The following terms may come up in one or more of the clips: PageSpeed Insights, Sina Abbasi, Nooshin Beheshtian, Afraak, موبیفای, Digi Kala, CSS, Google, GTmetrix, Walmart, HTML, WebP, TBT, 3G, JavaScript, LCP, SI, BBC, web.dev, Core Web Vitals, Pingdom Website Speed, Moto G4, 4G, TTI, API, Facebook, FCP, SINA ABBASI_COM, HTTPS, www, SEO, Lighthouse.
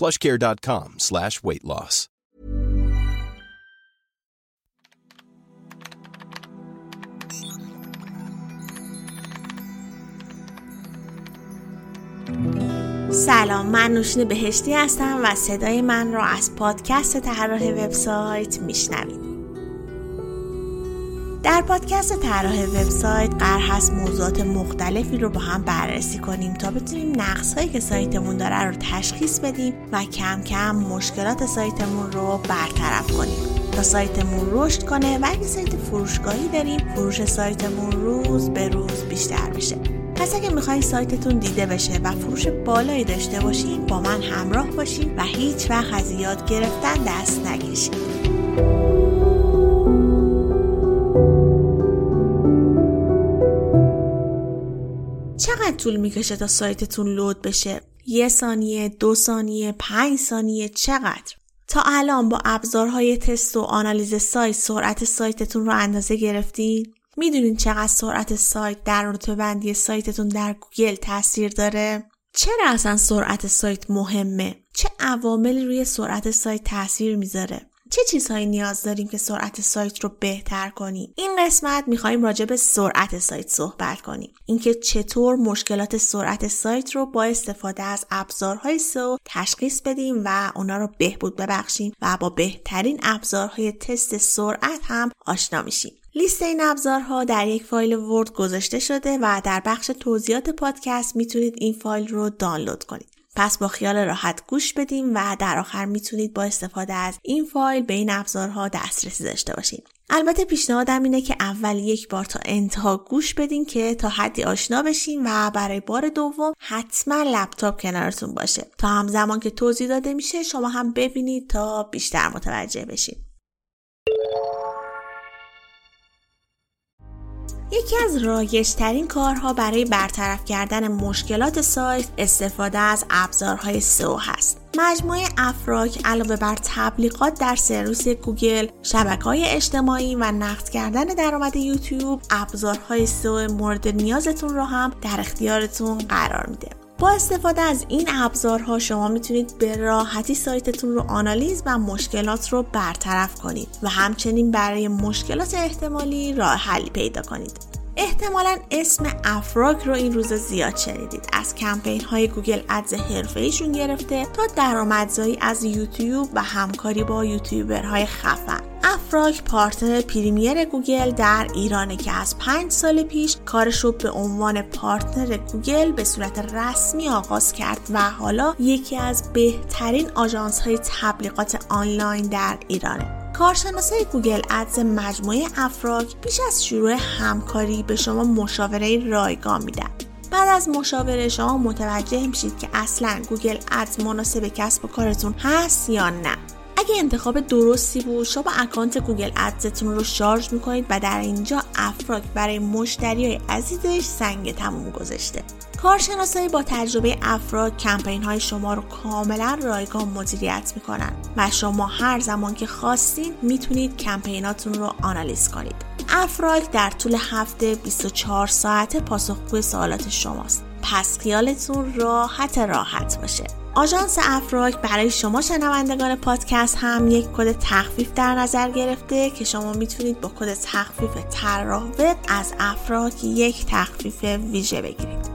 plushcare.com/weight loss. سلام، من نوشین بهشتی هستم و صدای من را از پادکست طراح وبسایت میشنوید. در پادکست طراح وبسایت قرار هست موضوعات مختلفی رو با هم بررسی کنیم تا بتونیم نقص‌هایی که سایتمون داره رو تشخیص بدیم و کم کم مشکلات سایتمون رو برطرف کنیم تا سایتمون رشد کنه و اگه سایت فروشگاهی داریم، فروش سایتمون روز به روز بیشتر میشه. پس اگه میخواین سایتتون دیده بشه و فروش بالایی داشته باشین، با من همراه باشین و هیچ وقت از یاد گرفتن دست نکشین. چقدر طول میکشه تا سایتتون لود بشه؟ 1 ثانیه، 2 ثانیه، 5 ثانیه، چقدر؟ تا الان با ابزارهای تست و آنالیز سایت سرعت سایتتون رو اندازه گرفتین؟ میدونین چقدر سرعت سایت در رتبه‌بندی سایتتون در گوگل تاثیر داره؟ چرا اصلا سرعت سایت مهمه؟ چه عواملی روی سرعت سایت تاثیر میذاره؟ چه چیزهایی نیاز داریم که سرعت سایت رو بهتر کنیم؟ این قسمت می‌خوایم راجع به سرعت سایت صحبت کنیم. اینکه چطور مشکلات سرعت سایت رو با استفاده از ابزارهای سئو تشخیص بدیم و اونا رو بهبود ببخشیم و با بهترین ابزارهای تست سرعت هم آشنا میشیم. لیست این ابزارها در یک فایل ورد گذاشته شده و در بخش توضیحات پادکست میتونید این فایل رو دانلود کنید. پس با خیال راحت گوش بدیم و در آخر میتونید با استفاده از این فایل به این ابزارها دسترسی داشته باشید. البته پیشنهادم اینه که اول یک بار تا انتها گوش بدین که تا حدی آشنا بشین و برای بار دوم حتما لپتاپ کنارتون باشه تا همزمان که توضیح داده میشه شما هم ببینید تا بیشتر متوجه بشین. یکی از رایج‌ترین کارها برای برطرف کردن مشکلات سایت استفاده از ابزارهای سئو هست. مجموعه افراک علاوه بر تبلیغات در سرویس گوگل، شبکه‌های اجتماعی و نقد کردن درآمد یوتیوب، ابزارهای سئو مورد نیازتون رو هم در اختیارتون قرار میده. با استفاده از این ابزارها شما میتونید به راحتی سایتتون رو آنالیز و مشکلات رو برطرف کنید و همچنین برای مشکلات احتمالی راه حلی پیدا کنید. احتمالاً اسم افراک رو این روزا زیاد شنیدید. از کمپین های گوگل ادز حرفه‌ایشون گرفته تا درآمدزایی از یوتیوب و همکاری با یوتیوبرهای خفن. افراک پارتنر پریمیر گوگل در ایرانه که از 5 سال پیش کارش رو به عنوان پارتنر گوگل به صورت رسمی آغاز کرد و حالا یکی از بهترین آژانس‌های تبلیغات آنلاین در ایرانه. کارشناسای گوگل ادز مجموعه افراک پیش از شروع همکاری به شما مشاوره رایگان میدن. بعد از مشاوره شما متوجه میشید که اصلا گوگل ادز مناسب کسب و کارتون هست یا نه. اگه انتخاب درستی بود شما اکانت گوگل ادزتون رو شارژ میکنید و در اینجا افراک برای مشتریای عزیزش سنگ تموم گذاشته. کارشناسایی با تجربه افراد کمپین های شما رو کاملا رایگان مدیریت میکنن و شما هر زمان که خواستین میتونید کمپیناتون رو آنالیز کنید. افراک در طول هفته 24 ساعت پاسخگوی سوالات شماست. پس خیالتون راحت باشه. آژانس افراک برای شما شنوندگان پادکست هم یک کد تخفیف در نظر گرفته که شما میتونید با کد تخفیف طراح وب از افراک یک تخفیف ویژه بگیرید.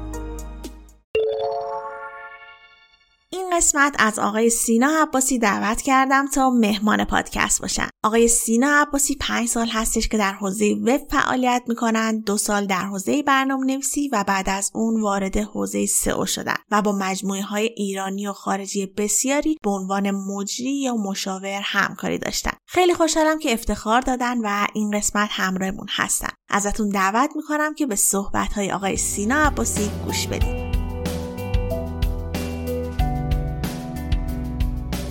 قسمت از آقای سینا عباسی دعوت کردم تا مهمان پادکست باشن. آقای سینا عباسی 5 سال هستش که در حوزه وب فعالیت میکنن، 2 سال در حوزه برنامه‌نویسی و بعد از اون وارد حوزه SEO شدن و با مجموعه‌های ایرانی و خارجی بسیاری به عنوان مجری یا مشاور همکاری داشتن. خیلی خوشحالم که افتخار دادن و این قسمت همراهمون هستن. ازتون دعوت میکنم که به صحبت‌های آقای سینا عباسی گوش بدید.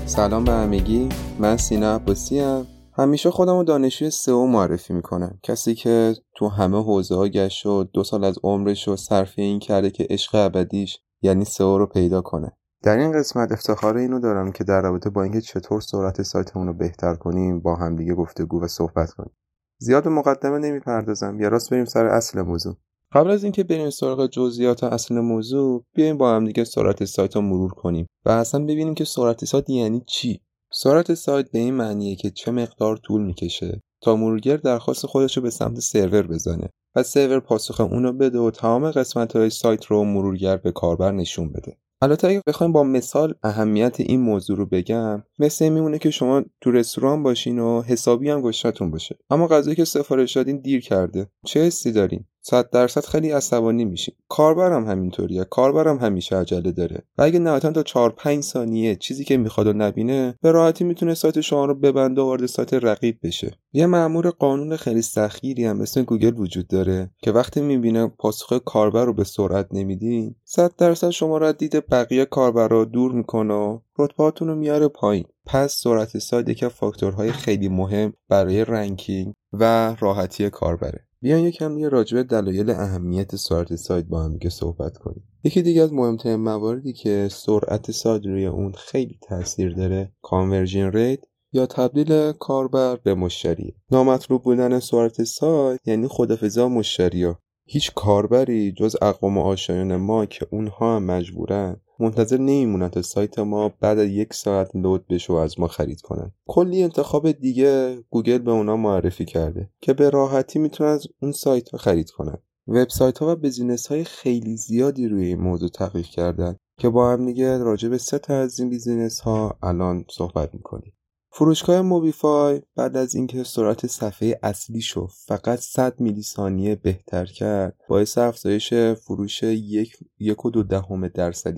سلام به همگی، من سینا عباسی ام. همیشه خودم رو دانشجوی سئو معرفی میکنم، کسی که تو همه حوزه ها گشت و 2 سال از عمرش رو صرف این کرده که عشق ابدیش یعنی سئو رو پیدا کنه. در این قسمت افتخار اینو دارم که در رابطه با اینکه چطور سرعت سایتمون رو بهتر کنیم با همدیگه گفتگو و صحبت کنیم. زیاد به مقدمه نمیپردازم، یا راست بریم سر اصل موضوع. قبل از اینکه بریم سراغ جزئیات اصل موضوع، بیایم با هم دیگه سرعت سایت رو مرور کنیم و اصلا ببینیم که سرعت سایت یعنی چی. سرعت سایت به این معنیه که چه مقدار طول میکشه تا مرورگر درخواست خودش رو به سمت سرور بزنه و سرور پاسخ اون رو بده و تمام قسمت‌های سایت رو مرورگر به کاربر نشون بده. البته اگه بخوایم با مثال اهمیت این موضوع رو بگم، مثل میمونه که شما تو رستوران باشین و حسابی هم گوشتون باشه، اما غذایی که سفارش دادین دیر کرده. چه حسی دارین؟ 100% خیلی عصبانی میشین. کاربرم همینطوریه، کاربرم همیشه عجله داره و اگه نهایتاً تا 4-5 ثانیه چیزی که میخواد و نبینه، به راحتی میتونه سایت شما رو ببنده و وارد سایت رقیب بشه. یه مأمور قانون خیلی سختگیری هم مثل گوگل وجود داره که وقتی میبینه پاسخ کاربر رو به سرعت نمیدین، 100% شما رو از دید بقیه کاربرا دور میکنه و رتبهاتون رو میاره پایین. پس سرعت سایت یک فاکتورهای خیلی مهم برای رنکینگ و راحتی کاربره. بیاین یکم دیگه راجع به دلایل اهمیت سرعت سایت با هم دیگه صحبت کنیم. یکی دیگه از مهمترین مواردی که سرعت سایت روی اون خیلی تاثیر داره، کانورژن ریت یا تبدیل کاربر به مشتری. نامطلوب بودن سرعت سایت یعنی خدافظی مشتری‌ها. هیچ کاربری جز اقوام آشایان ما که اونها مجبورن منتظر نمیمونن تا سایت ما بعد از 1 ساعت لود بشه و از ما خرید کنن. کلی انتخاب دیگه گوگل به اونا معرفی کرده که به راحتی میتونن از اون سایت ها خرید کنن. وبسایت ها و بیزینس های خیلی زیادی روی این موضوع تحقیق کردن که با هم دیگه راجع به 3 تا از این بیزینس ها الان صحبت میکنیم. فروشگاه موبیفای بعد از اینکه سرعت صفحه اصلیشو فقط 100 میلی ثانیه بهتر کرد، باعث افزایش فروش 1.2%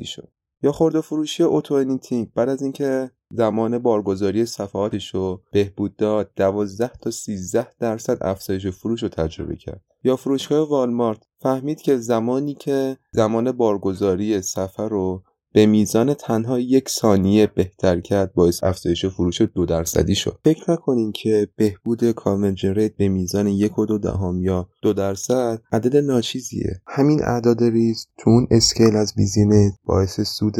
شد. یا خرده فروشی اوتو انیتینگ بعد از اینکه زمان بارگذاری صفحاتشو بهبود داد، 12 تا 13% افزایش فروش رو تجربه کرد. یا فروشگاه والمارت فهمید که زمانی که زمان بارگذاری صفحه رو به میزان تنها 1 ثانیه بهتر کرد، باعث افزایش فروش 2% شد. فکر نکنین که بهبود کانورژن ریت به میزان 1.2 یا 2% عدد ناچیزیه. همین اعداد ریز تو اون اسکیل از بیزینس باعث سود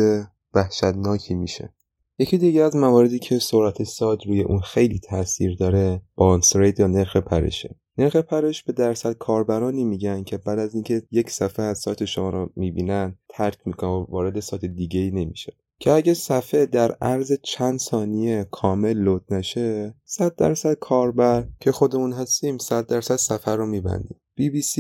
وحشتناکی میشه. یکی دیگه از مواردی که سرعت سایت روی اون خیلی تاثیر داره، باونس ریت یا نرخ پرشه. نرخ پرش به درصد کاربرانی میگن که بعد از اینکه 1 صفحه از سایت شما رو میبینن، ترک میکنن و وارد سایت دیگه ای نمیشه. که اگه صفحه در عرض چند ثانیه کامل لود نشه، 100% کاربر که خودمون هستیم 100% صفحه رو میبندیم. BBC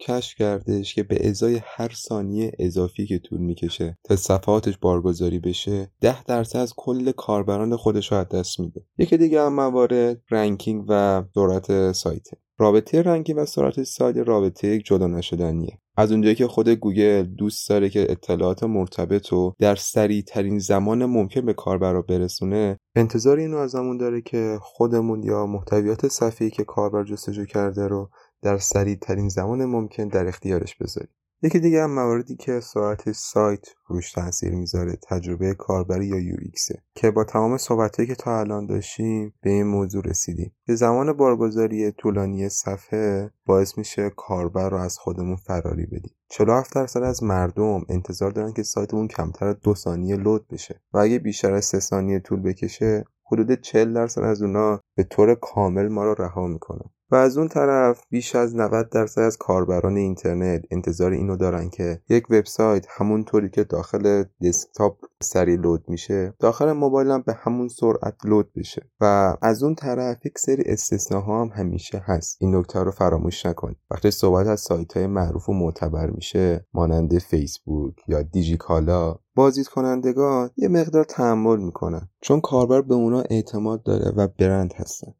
کشف کردش که به ازای هر ثانیه اضافی که طول میکشه تا صفحاتش بارگذاری بشه، 10% از کل کاربران خودش رو از دست میده. یکی دیگه هم موارد رنکینگ و سرعت سایت. رابطه رنکینگ و سرعت سایت رابطه یک جدا نشدنیه. از اونجایی که خود گوگل دوست داره که اطلاعات مرتبط رو در سریع ترین زمان ممکن به کاربر برسونه، انتظار اینو ازمون داره که خودمون یا محتویات صفحه‌ای که کاربر جستجو کرده رو در سریع ترین زمان ممکن در اختیارش بذاریم. یکی دیگه هم مواردی که سرعت سایت روش تاثیر میذاره، تجربه کاربری یا UX که با تمام صحبتایی که تا الان داشتیم به این موضوع رسیدیم. به زمان بارگذاری طولانی صفحه باعث میشه کاربر رو از خودمون فراری بدیم. 47% از مردم انتظار دارن که سایتمون کمتر از 2 ثانیه لود بشه و اگه بیشتر از 3 ثانیه طول بکشه، حدود 40% از اونا به طور کامل ما رو رها میکنن. و از اون طرف بیش از 90% از کاربران اینترنت انتظار اینو دارن که یک وبسایت همونطوری که داخل دسکتاپ سریع لود میشه، داخل موبایل هم به همون سرعت لود بشه. و از اون طرف یک سری استثناها هم همیشه هست. این نکته رو فراموش نکن. وقتی صحبت از سایت‌های معروف و معتبر میشه، مانند فیسبوک یا دیجی کالا، بازدیدکنندگان یه مقدار تحمل میکنن، چون کاربر به اونا اعتماد داره و برند هستن.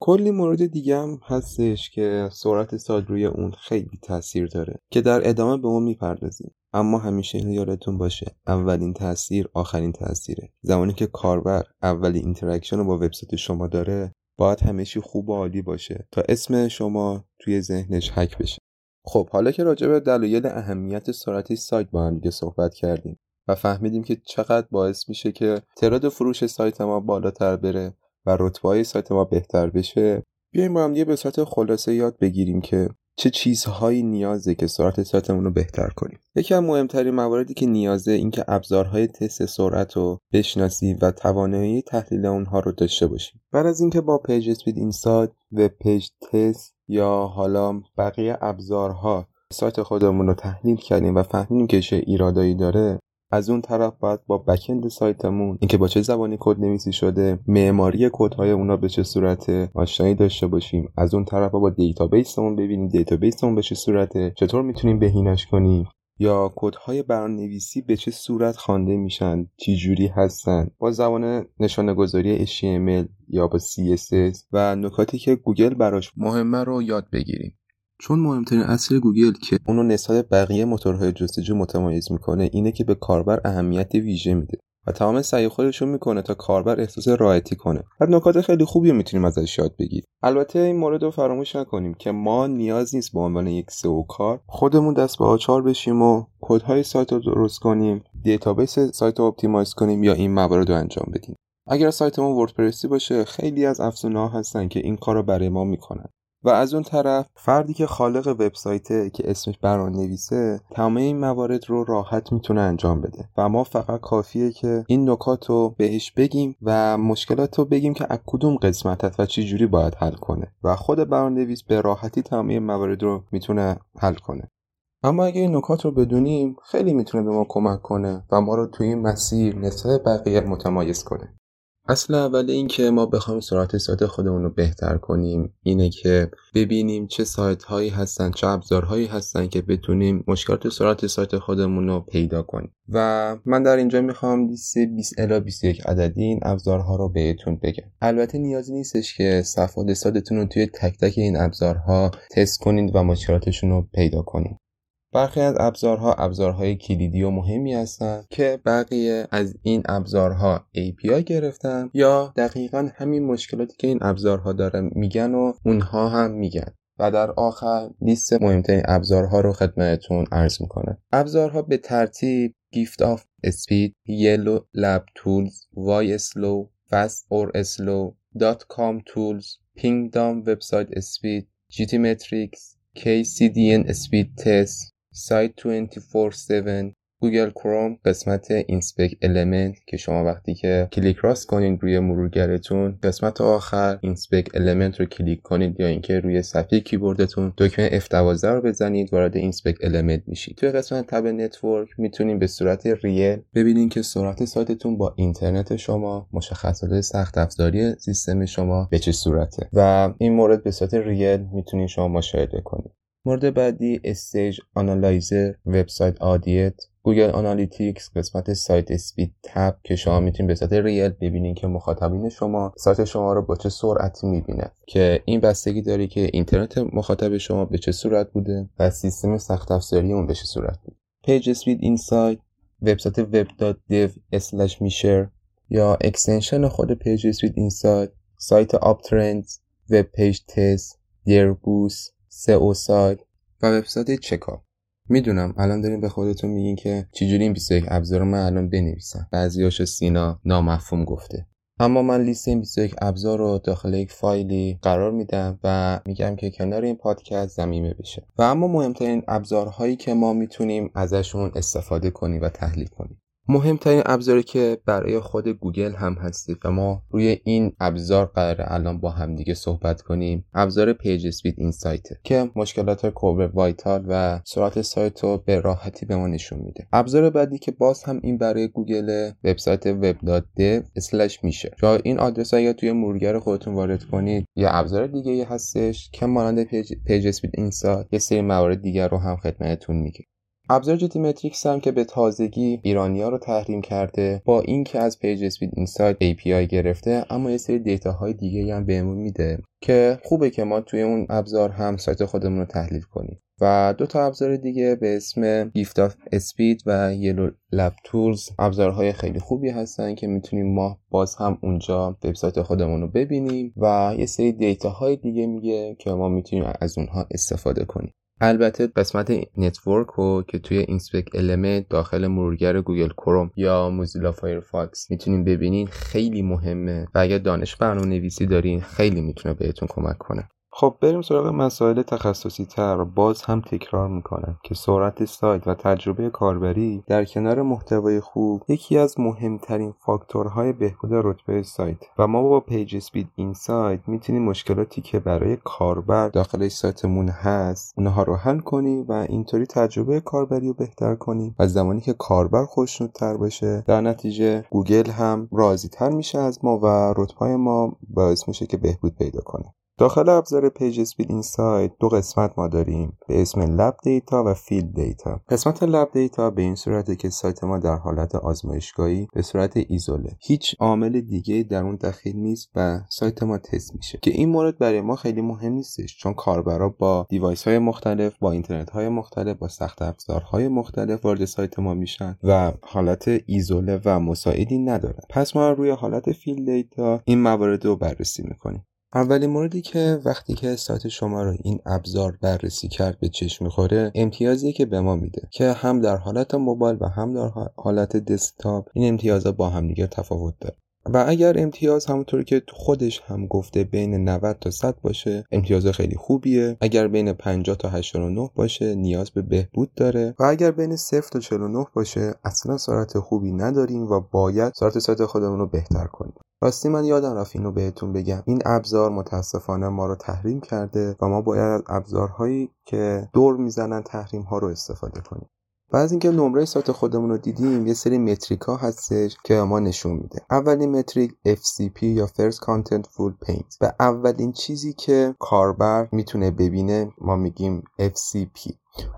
کلی مورد دیگه هم هستش که سرعت سایت روی اون خیلی تاثیر داره که در ادامه به اون میپردازیم. اما همیشه اینو یادتون باشه، اولین تاثیر آخرین تاثیره. زمانی که کاربر اولین اینتراکشن رو با وبسایت شما داره، باید همه چی خوب و عالی باشه تا اسم شما توی ذهنش حک بشه. خب حالا که راجع به دلایل اهمیت سرعت سایت با هم دیگه صحبت کردیم و فهمیدیم که چقدر باعث میشه که تعداد فروش سایت ما بالاتر بره و رتبه‌های سایت ما بهتر بشه، بیایم با هم دیگه به صورت خلاصه یاد بگیریم که چه چیزهایی نیازه که سرعت سایتمون رو بهتر کنیم. یکی از مهمترین مواردی که نیازه این که ابزارهای تست سرعت رو بشناسیم و توانایی تحلیل اونها رو داشته باشیم. بعد از اینکه با پیج اسپید اینسایت و پیج تست یا حالا بقیه ابزارها سایت خودمون رو تحلیل کردیم و فهمیدیم که چه ایرادایی داره، از اون طرف باید با بک‌اند سایتمون، اینکه با چه زبانی کدنویسی شده، معماری کدهای اونا به چه صورته، آشنایی داشته باشیم. از اون طرف با دیتابیسمون ببینیم دیتابیسمون به چه صورته، چطور میتونیم بهینه‌اش کنیم، یا کدهای برنامه‌نویسی به چه صورت خوانده میشن، چه جوری هستن، با زبان نشانه‌گذاری HTML یا با CSS، و نکاتی که گوگل براش مهمه رو یاد بگیریم. چون مهمترین اصل گوگل که اونو نسبت بقیه موتورهای جستجو متمایز میکنه اینه که به کاربر اهمیت ویژه میده و تمام سعی خودش رو میکنه تا کاربر احساس راحتی کنه. بعد نکات خیلی خوبی میتونیم ازش یاد بگیریم. البته این مورد رو فراموش نکنیم که ما نیاز نیست به عنوان یک سئو کار خودمون دست به آچار بشیم و کدهای سایت رو درست کنیم، دیتابیس سایت رو اپتیمایز کنیم یا این موارد رو انجام بدیم. اگر سایتمون وردپرسی باشه، خیلی از افزون‌ها هستن که این کارو برای ما میکنن. و از اون طرف فردی که خالق وبسایته که اسمش برنامه‌نویسه، تمام این موارد رو راحت میتونه انجام بده و ما فقط کافیه که این نکات رو بهش بگیم و مشکلات رو بگیم که از کدوم قسمتت و چه جوری باید حل کنه و خود برنامه‌نویس به راحتی تمام این موارد رو میتونه حل کنه. اما اگه این نکات رو بدونیم، خیلی میتونه به ما کمک کنه و ما رو توی این مسیر نسبت بقیه متمایز کنه. اصل اول این که ما بخوایم سرعت سایت خودمون رو بهتر کنیم اینه که ببینیم چه سایت هایی هستن، چه ابزارهایی هستن که بتونیم مشکلات سرعت سایت خودمون رو پیدا کنیم. و من در اینجا میخوام لیست 20 الی 21 عددی این ابزارها رو بهتون بگم. البته نیازی نیستش که صفحات سایتتون رو توی تک تک این ابزارها تست کنید و مشکلاتشون رو پیدا کنید. برخی از ابزارها ابزارهای کلیدی و مهمی هستند که بقیه از این ابزارها API گرفتن یا دقیقاً همین مشکلاتی که این ابزارها دارن میگن و اونها هم میگن. و در آخر لیست مهمترین ابزارها رو خدمتتون عرض میکنه. ابزارها به ترتیب Gift of Speed، Yellow Lab Tools، Why Slow، Fast or Slow، .com Tools، Pingdom Website Speed، GTmetrix، KCDN Speed Test، سایت 24/7، گوگل کروم، قسمت اینسپکت المنت که شما وقتی که کلیک راست کنید روی مرورگرتون، قسمت آخر اینسپکت المنت رو کلیک کنید یا اینکه روی صفحه کیبوردتون دکمه F12 رو بزنید، وارد اینسپکت المنت میشید. توی قسمت تب نتورک میتونید به صورت ریل ببینید که سرعت سایتتون با اینترنت شما، مشخصات سخت افزاری سیستم شما به چه صورته و این مورد به صورت ریل میتونید شما مشاهده کنید. مورد بعدی استیج آنالایزر، وبسایت آدیت، گوگل آنالیتیکس، قسمت سایت اسپید تب که شما میتونید به صورت ریل ببینید که مخاطبین شما سایت شما رو با چه سرعتی میبینه که این بستگی داره که اینترنت مخاطب شما به چه صورت بوده و سیستم سخت افزاری اون به چه صورت بوده. پیج اسپید اینسایت، وبسایت web.dev/measure یا اکستنشن خود پیج اسپید اینسایت، سایت آپ ترندز، وب پیج تست، دیربوس، سئو سایت و وبسایت چکاپ. میدونم الان دارین به خودتون میگین که چجوری این 21 ابزار رو من الان بنویسم، بعضیاشو سینا نامفهوم گفته، اما من لیست این 21 ابزار رو داخل یک فایلی قرار میدم و میگم که کنار این پادکست ضمیمه بشه. و اما مهمترین ابزارهایی که ما میتونیم ازشون استفاده کنیم و تحلیل کنیم، مهمترین ابزاری که برای خود گوگل هم هستی و ما روی این ابزار قراره الان با همدیگه صحبت کنیم، ابزار پیج اسپید اینسایت که مشکلات کور وایتال و سرعت سایت رو به راحتی به ما نشون میده. ابزار بعدی که باز هم این برای گوگل، وبسایت web.dev/ میشه. جای این آدرس ها یا توی مرورگر خودتون وارد کنید یا ابزار دیگه ای هستش که مانند پیج اسپید اینسایت یه سری موارد دیگر رو هم خدمتتون میگه. ابزار GTmetrix هم که به تازگی ایرانی‌ها رو تحریم کرده، با اینکه از PageSpeed Insights API گرفته، اما یه سری دیتاهای دیگه هم بهمون میده که خوبه که ما توی اون ابزار هم سایت خودمون رو تحلیل کنیم. و دو تا ابزار دیگه به اسم Gift of Speed و Yellow Lab Tools ابزارهای خیلی خوبی هستن که میتونیم ما باز هم اونجا وبسایت خودمون رو ببینیم و یه سری دیتاهای دیگه میگه که ما میتونیم از اونها استفاده کنیم. البته قسمت نتورک رو که توی اینسپکت المنت داخل مرورگر گوگل کروم یا موزیلا فایرفاکس میتونین ببینین خیلی مهمه و اگر دانش برنامه‌نویسی دارین خیلی میتونه بهتون کمک کنه. خب بریم سراغ مسائل تخصصی تر. باز هم تکرار میکنم که سرعت سایت و تجربه کاربری در کنار محتوای خوب یکی از مهمترین فاکتورهای بهبود رتبه سایت و ما با پیج اسپید اینسایت میتونیم مشکلاتی که برای کاربر داخل سایتمون هست اونها رو حل کنیم و اینطوری تجربه کاربری رو بهتر کنیم و زمانی که کاربر خوشنودتر باشه در نتیجه گوگل هم راضی تر میشه از ما و رتبه ما باعث میشه که بهبود پیدا کنه. داخل ابزار پیج اسپید اینسایت دو قسمت ما داریم به اسم لب دیتا و فیلد دیتا. قسمت لب دیتا به این صورته که سایت ما در حالت آزمایشگاهی به صورت ایزوله، هیچ عامل دیگه در اون دخیل نیست و سایت ما تست میشه که این مورد برای ما خیلی مهم نیستش، چون کاربرا با دیوایس های مختلف، با اینترنت های مختلف، با سخت افزارهای مختلف وارد سایت ما میشن و حالت ایزوله و مساعدی ندارن. پس ما روی حالت فیلد دیتا این موارد رو بررسی میکنیم. اولین موردی که وقتی که سایت شما رو این ابزار بررسی کرد به چشم می‌خوره، امتیازی که به ما میده که هم در حالت موبایل و هم در حالت دسکتاپ این امتیازها با هم دیگه تفاوت داره. و اگر امتیاز همونطور که خودش هم گفته بین 90 تا 100 باشه، امتیاز خیلی خوبیه. اگر بین 50 تا 89 باشه، نیاز به بهبود داره. و اگر بین 0 تا 49 باشه، اصلا سرعت خوبی نداریم و باید سرعت خودمون رو بهتر کنیم. راستی من یادم رفت اینو بهتون بگم، این ابزار متاسفانه ما رو تحریم کرده و ما باید از ابزارهایی که دور میزنن تحریم ها رو استفاده کنیم. بعد اینکه نمره سایت خودمون رو دیدیم، یه سری متریکا هستش که ما نشون میده. اولین متریک FCP یا First Contentful Paint، و اولین چیزی که کاربر میتونه ببینه ما میگیم FCP.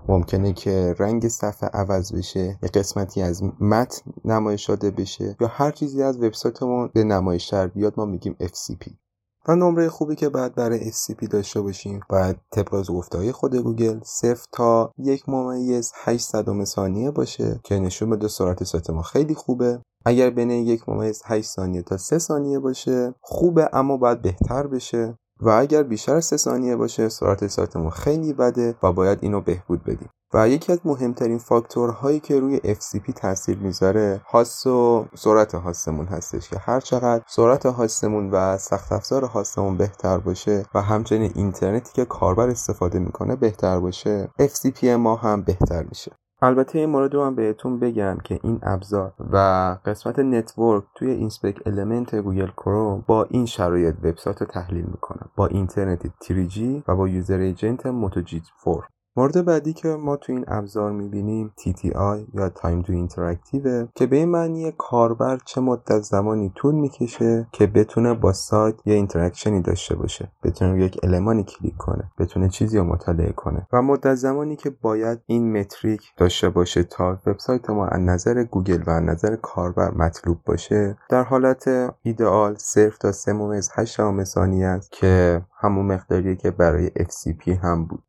ممکنه که رنگ صفحه عوض بشه، یه قسمتی از متن نمایش داده بشه یا هر چیزی از وبسایتمون به نمایش در بیاد، ما میگیم FCP. و نمره خوبی که بعد برای SCP داشته باشیم باید طبق از گفته‌های خود گوگل 0 تا 1.8 ثانیه باشه که نشون بده سرعت سایت ما خیلی خوبه. اگر بین 1.8 ثانیه تا 3 ثانیه باشه خوبه اما باید بهتر بشه، و اگر بیشتر از 3 ثانیه باشه سرعت سایت ما خیلی بده و باید اینو بهبود بدیم. و یکی از مهمترین فاکتورهایی که روی FCP تاثیر میذاره هاست و سرعت هاستمون هستش که هر چقدر سرعت هاستمون و سخت افزار هاستمون بهتر باشه و همچنین اینترنتی که کاربر استفاده میکنه بهتر باشه، FCP ما هم بهتر میشه. البته این مورد رو هم بهتون بگم که این ابزار و قسمت نتورک توی اینسپکت المنت گوگل کروم با این شرایط وبسایت رو تحلیل میکنه، با اینترنت 3G و با یوزر ایجنت موتوجی 4. مورد بعدی که ما تو این ابزار می‌بینیم TTI یا تایم تو اینتراکتیو که به این معنی کاربر چه مدت زمانی طول می‌کشه که بتونه با سایت یه اینتراکشنی داشته باشه، بتونه یک المانی کلیک کنه، بتونه چیزی رو مطالعه کنه، و مدت زمانی که باید این متریک داشته باشه تا وبسایت ما از نظر گوگل و از نظر کاربر مطلوب باشه. در حالت ایدئال 0 تا 3.8 ثانیه است که همون مقداریه که برای FCP هم بود.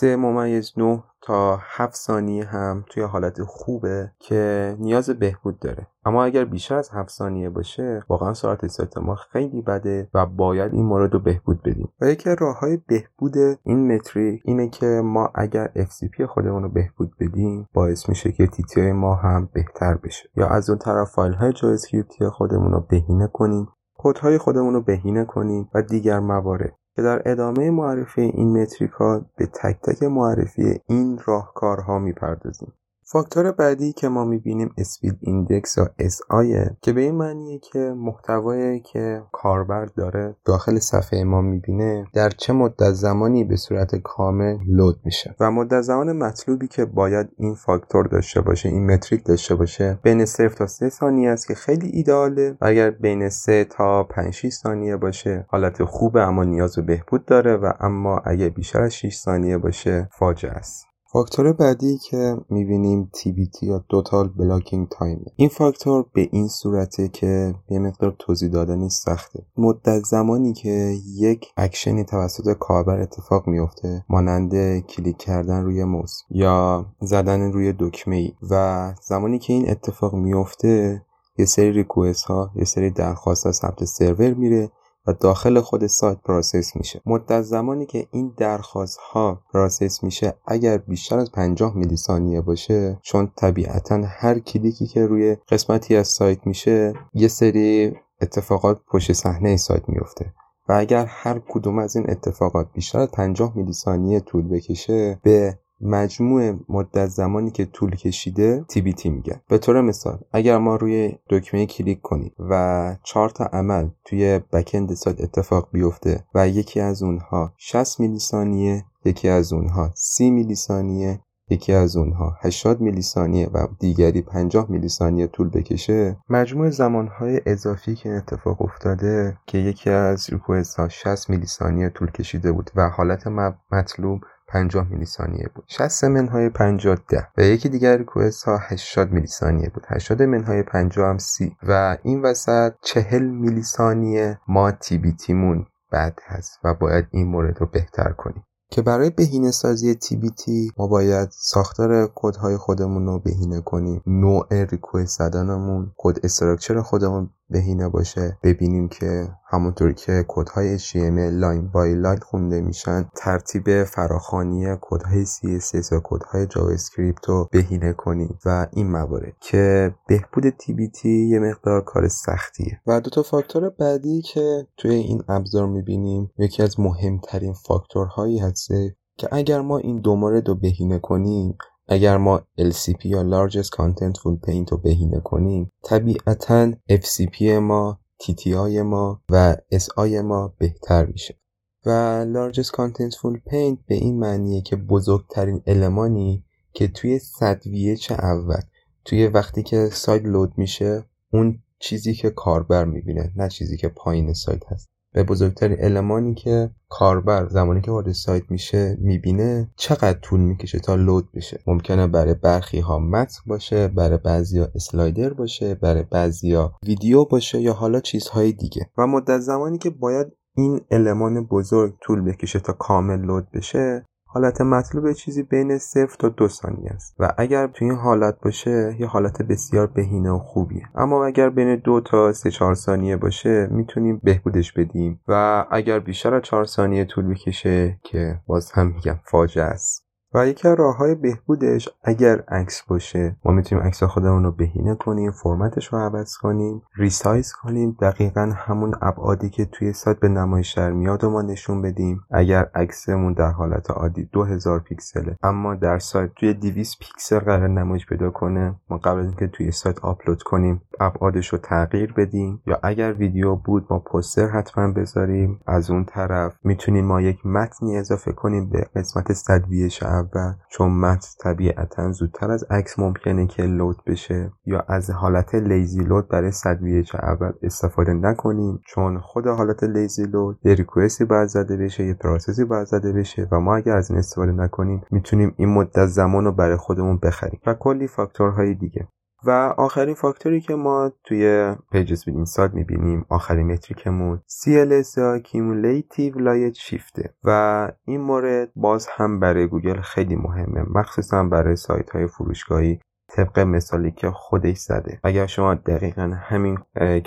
3.9 تا 7 ثانیه هم توی حالت خوبه که نیاز بهبود داره، اما اگر بیشتر از 7 ثانیه باشه واقعا سرعت سایت ما خیلی بده و باید این مورد رو بهبود بدیم. و یکی راه‌های بهبود این متریک اینه که ما اگر FCP خودمون رو بهبود بدیم باعث میشه که TTI ما هم بهتر بشه، یا از اون طرف فایل‌های JavaScript خودمون رو بهینه کنیم، کدهای خودمون رو بهینه کنیم و دیگر موارد. که در ادامه معرفی این متریک‌ها به تک تک معرفی این راهکارها می‌پردازیم. فاکتور بعدی که ما میبینیم اسپید ایندکس یا SI که به این معنیه که محتوایی که کاربر داره داخل صفحه ما میبینه در چه مدت زمانی به صورت کامل لود میشه و مدت زمان مطلوبی که باید این فاکتور داشته باشه، این متریک داشته باشه، بین 0 تا 3 ثانیه است که خیلی ایداله. اگر بین 3 تا 5 6 ثانیه باشه حالت خوبه اما نیاز به بهبود داره و اما اگه بیشتر از 6 ثانیه باشه فاجعه است. فاکتور بعدی که میبینیم TBT یا Total Blocking Time. این فاکتور به این صورته که یه مقدار توضیح دادنش سخته. مدت زمانی که یک اکشنی توسط کاربر اتفاق میفته، مانند کلیک کردن روی موس یا زدن روی دکمه‌ای، و زمانی که این اتفاق میفته یه سری ریکوست ها، یه سری درخواست ها سمت سرور میره و داخل خود سایت پروسس میشه. مدت زمانی که این درخواست ها پروسس میشه اگر بیشتر از 50 میلی ثانیه باشه، چون طبیعتا هر کلیکی که روی قسمتی از سایت میشه یه سری اتفاقات پشت صحنه سایت میفته و اگر هر کدوم از این اتفاقات بیشتر از 50 میلی ثانیه طول بکشه به مجموع مدت زمانی که طول کشیده TBT میگه. به طور مثال اگر ما روی دکمه کلیک کنیم و 4 تا عمل توی بک‌اند سایت اتفاق بیفته و یکی از اونها 60 میلی ثانیه، یکی از اونها 30 میلی ثانیه، یکی از اونها 80 میلی ثانیه و دیگری 50 میلی ثانیه طول بکشه، مجموع زمانهای اضافی که اتفاق افتاده که یکی از ریکوئست‌ها 60 میلی ثانیه طول کشیده بود و حالت مطلوب 50 میلی ثانیه بود، 60 منهای 50 10 و یکی دیگر ریکوئست ها 80 میلی ثانیه بود، 80 منهای 50 هم 30 و این وسط 40 میلی ثانیه ما TBT مون بد هست و باید این مورد رو بهتر کنیم. که برای بهینه سازی TBT ما باید ساختار کدهای خودمون رو بهینه کنیم، نوع ریکوئست زدنمون، کد استراکچر خودمون بهینه باشه، ببینیم که همونطوری که کدهای HTML لاین بای لاین خونده میشن ترتیب فراخوانی کدهای CSS و کدهای جاوا اسکریپت رو بهینه کنیم و این موارد که بهبود TBT یه مقدار کار سختیه. و دو تا فاکتور بعدی که توی این ابزار میبینیم یکی از مهمترین فاکتورهایی هسته که اگر ما این دو مورد رو بهینه کنیم، اگر ما LCP یا Largest Contentful Paint رو بهینه کنیم، طبیعتاً FCP ما، TTI ما و SI ما بهتر میشه. و Largest Contentful Paint به این معنیه که بزرگترین المانی که توی سدویه چه اول، توی وقتی که سایت لود میشه، اون چیزی که کاربر میبینه، نه چیزی که پایین سایت هست. به بزرگترین المانی که کاربر زمانی که وارد سایت میشه میبینه چقدر طول میکشه تا لود بشه. ممکنه برای برخی ها متن باشه، برای بعضیا اسلایدر باشه، برای بعضیا ویدیو باشه یا حالا چیزهای دیگه. و مدت زمانی که باید این المان بزرگ طول بکشه تا کامل لود بشه، حالت مطلوب چیزی بین 0 تا 2 ثانیه است و اگر توی این حالت باشه یه حالت بسیار بهینه و خوبیه، اما اگر بین 2 تا 3 4 ثانیه باشه میتونیم بهبودش بدیم و اگر بیشتر از 4 ثانیه طول بکشه که باز هم میگم فاجعه است. و یکی از راه‌های بهبودش اگر عکس باشه ما میتونیم عکس خودمون رو بهینه کنیم، فرمتش رو عوض کنیم، ریسایز کنیم، دقیقاً همون ابعادی که توی سایت به نمایش در میاد ما نشون بدیم. اگر عکسمون در حالت عادی 2000 پیکسله اما در سایت توی 200 پیکسل قرار نمایش پیدا کنه، ما قبل از اینکه توی سایت آپلود کنیم ابعادش رو تغییر بدیم، یا اگر ویدیو بود ما پوستر حتما بذاریم. از اون طرف میتونیم ما یک متنی اضافه کنیم به قسمت تدویه و چون متن طبیعتا زودتر از عکس ممکنه که لود بشه، یا از حالت لیزی لود برای تدویه اول استفاده نکنیم چون خود حالت لیزی لود یه ریکوئستی باید زده بشه، یه پروسسی باید زده بشه و ما اگر از این استفاده نکنیم میتونیم این مدت زمان رو برای خودمون بخریم و کلی فاکتورهای دیگه. و آخرین فاکتوری که ما توی PageSpeed Insights میبینیم، آخرین متریکمون CLS یا Cumulative Light Shift و این مورد باز هم برای گوگل خیلی مهمه، مخصوصا برای سایت های فروشگاهی طبق مثالی که خودش زده. اگر شما دقیقاً همین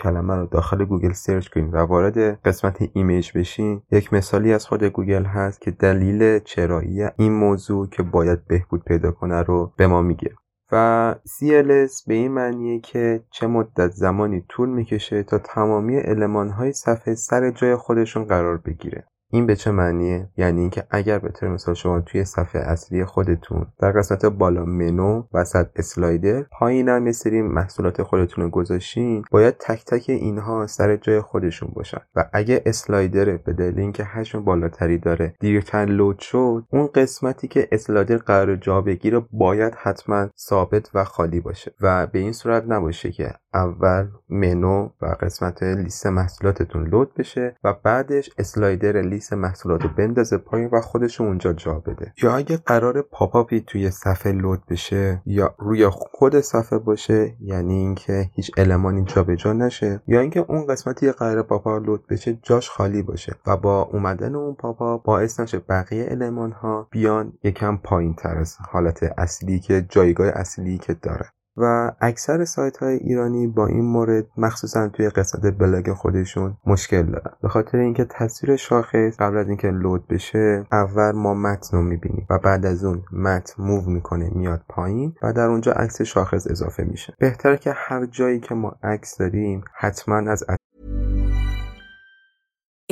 کلمه رو داخل گوگل سرچ کنید و وارد قسمت ایمیج بشین، یک مثالی از خود گوگل هست که دلیل چرایی این موضوع که باید بهبود پیدا کنه رو به ما میگه. و CLS به این معنیه که چه مدت زمانی طول میکشه تا تمامی المان‌های صفحه سر جای خودشون قرار بگیره. این به چه معنیه؟ یعنی اینکه اگر به طور مثال شما توی صفحه اصلی خودتون در قسمت بالا منو، وسط اسلایدر، پایینم یه سری محصولات خودتون رو گذاشین، باید تک تک اینها سر جای خودشون باشن و اگه اسلایدر به دلیل اینکه حجم بالاتری داره دیرتر لود شد، اون قسمتی که اسلایدر قرار جا بگیره باید حتما ثابت و خالی باشه و به این صورت نباشه که اول منو و قسمت لیست محصولاتتون لود بشه و بعدش اسلایدر لیست محصولاتو بندازه پایین و خودش اونجا جا بده. یا اگه قرار پاپاپی توی صفحه لود بشه یا روی خود صفحه باشه، یعنی اینکه هیچ المانی جابجا نشه، یا اینکه اون قسمتی که قرار پاپاپ لود بشه جاش خالی باشه و با اومدن اون پاپاپ باعث نشه بقیه المان‌ها بیان یکم پایین‌تر از حالت اصلی که جایگاه اصلی که داره. و اکثر سایت‌های ایرانی با این مورد مخصوصا توی قسمت بلاگ خودشون مشکل دارن، به خاطر اینکه تصویر شاخص قبل از اینکه لود بشه اول ما متن رو می‌بینیم و بعد از اون متن موو میکنه میاد پایین و در اونجا عکس شاخص اضافه میشه. بهتره که هر جایی که ما عکس داریم حتما از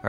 All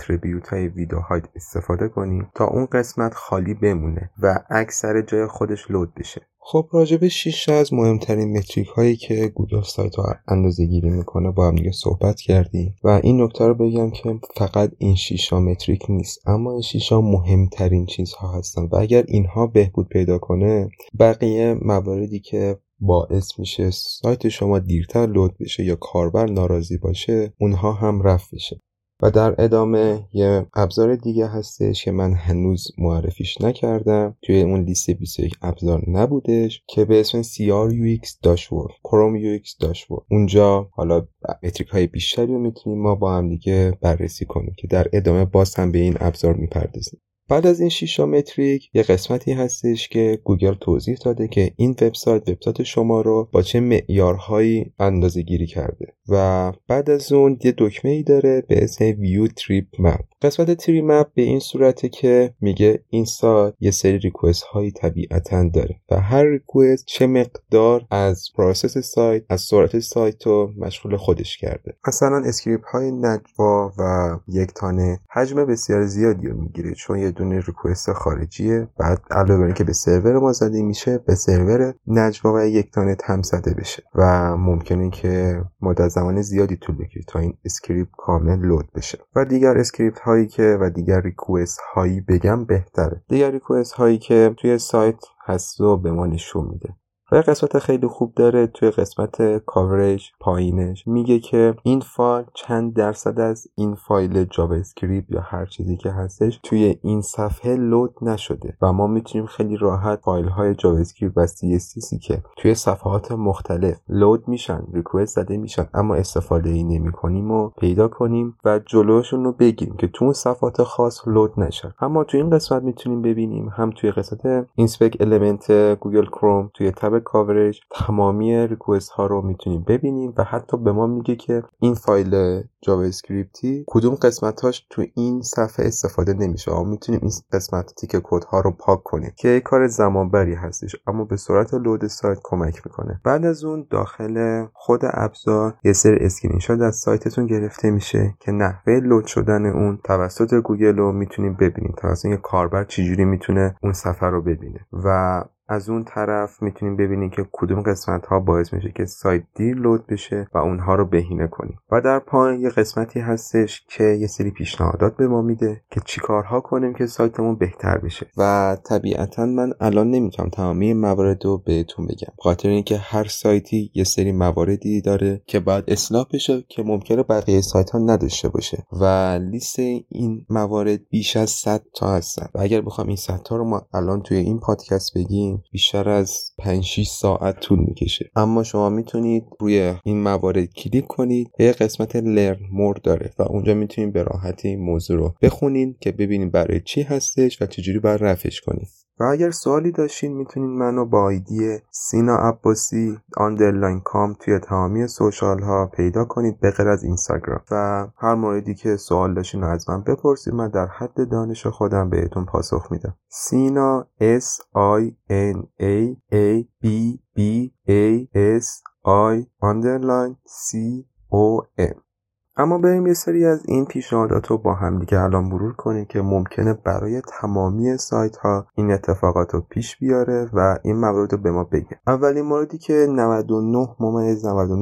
اتریبیوت های ویدیو هایت استفاده کنیم تا اون قسمت خالی بمونه و اکثر جای خودش لود بشه. خب راجع به 6 از مهمترین متریک هایی که گوگل سایت ها اندازه‌گیری میکنه با هم دیگه صحبت کردیم و این نکته رو بگم که فقط این 6 متریک نیست، اما این 6 مهمترین چیزها هستن و اگر اینها بهبود پیدا کنه، بقیه مواردی که باعث میشه سایت شما دیرتر لود بشه یا کاربر ناراضی باشه، اونها هم رفع بشه. و در ادامه یه ابزار دیگه هستش که من هنوز معرفیش نکردم، توی اون لیست 21 ابزار نبودش، که به اسم Chrome UX Dashboard. اونجا حالا متریک های بیشتری میتونیم ما با هم دیگه بررسی کنیم که در ادامه باز هم به این ابزار میپردازیم. بعد از این 6 متریک یه قسمتی هستش که گوگل توضیح داده که این وبسایت شما رو با چه معیارهایی اندازه‌گیری کرده و بعد از اون یه دکمه‌ای داره به اسم ویو تریپ مپ. قسمت تریپ مپ به این صورته که میگه این سایت یه سری ریکوئست هایی طبیعتاً داره و هر ریکوئست چه مقدار از پروسس سایت، از سرعت سایت رو مشغول خودش کرده. مثلا اسکریپت های نجوا و یک تانه حجم بسیار زیادی رو میگیره، چون یه دونه ریکوئست خارجیه، بعد علاوه بر اینکه به سرور ما زده میشه، به سرور نجوا و یکتانه هم زده بشه و ممکنه که مدت زمان زیادی طول بکشه تا این اسکریپت کامل لود بشه. و دیگر اسکریپت هایی که و دیگر ریکوئست هایی بگم بهتره، دیگر ریکوئست هایی که توی سایت هست و به ما نشون میده. و قسمت خیلی خوب داره توی قسمت کاورج پایینش میگه که این فایل چند درصد از این فایل جاوا اسکریپت یا هر چیزی که هستش توی این صفحه لود نشده و ما میتونیم خیلی راحت فایل های جاوا اسکریپت و CSS که توی صفحات مختلف لود میشن، ریکوست زده میشن اما استفاده ای نمی‌کنیم و پیدا کنیم و جلوشون رو بگیریم که تو اون صفحات خاص لود نشن. اما توی این قسمت میتونیم ببینیم هم توی قسمت اینسپکت المنت گوگل کروم توی تب کاورج تمامی ریکوست ها رو میتونیم ببینیم و حتی به ما میگه که این فایل جاوا اسکریپتی کدوم قسمتاش تو این صفحه استفاده نمیشه و میتونیم این قسمت تیک کد ها رو پاک کنیم که یک کار زمانبری هستش اما به سرعت لود سایت کمک میکنه. بعد از اون داخل خود ابزار یه سری اسکرین شات از سایتتون گرفته میشه که نحوه لود شدن اون توسط گوگل رو میتونیم ببینیم، توسط یک کاربر چجوری میتونه اون صفحه رو ببینه و از اون طرف میتونیم ببینیم که کدوم قسمت ها باعث میشه که سایت دیر لود بشه و اونها رو بهینه کنیم. و در پایین یه قسمتی هستش که یه سری پیشنهادات به ما میده که چیکارها کنیم که سایتمون بهتر بشه و طبیعتا من الان نمیتونم تمامی موارد رو بهتون بگم، خاطر اینکه هر سایتی یه سری مواردی داره که باید اصلاح بشه که ممکنه بقیه سایت ها نداشته باشه و لیست این موارد بیش از 100 تا هستن و اگر بخوام این 100 تا رو ما الان توی این پادکست بگیم بیشتر از 5-6 ساعت طول میکشه. اما شما میتونید روی این موارد کلیک کنید، یه قسمت لرن مور داره و اونجا میتونید به راحتی موضوع رو بخونید که ببینید برای چی هستش و چجوری باید رفعش کنید. و اگر سوالی داشتین میتونید منو با آیدی سینا عباسی _کام توی تمامی سوشال ها پیدا کنید به غیر از اینستاگرام و هر موردی که سوال داشتین از من بپرسید، من در حد دانش خودم بهتون پاسخ میدم. سینا SINA ABBASI_COM. اما بریم یه سری از این پیشنهادات رو با هم دیگه الان مرور کنیم که ممکنه برای تمامی سایت ها این اتفاقات رو پیش بیاره و این موارد رو به ما بگه. اولین موردی که 99.99%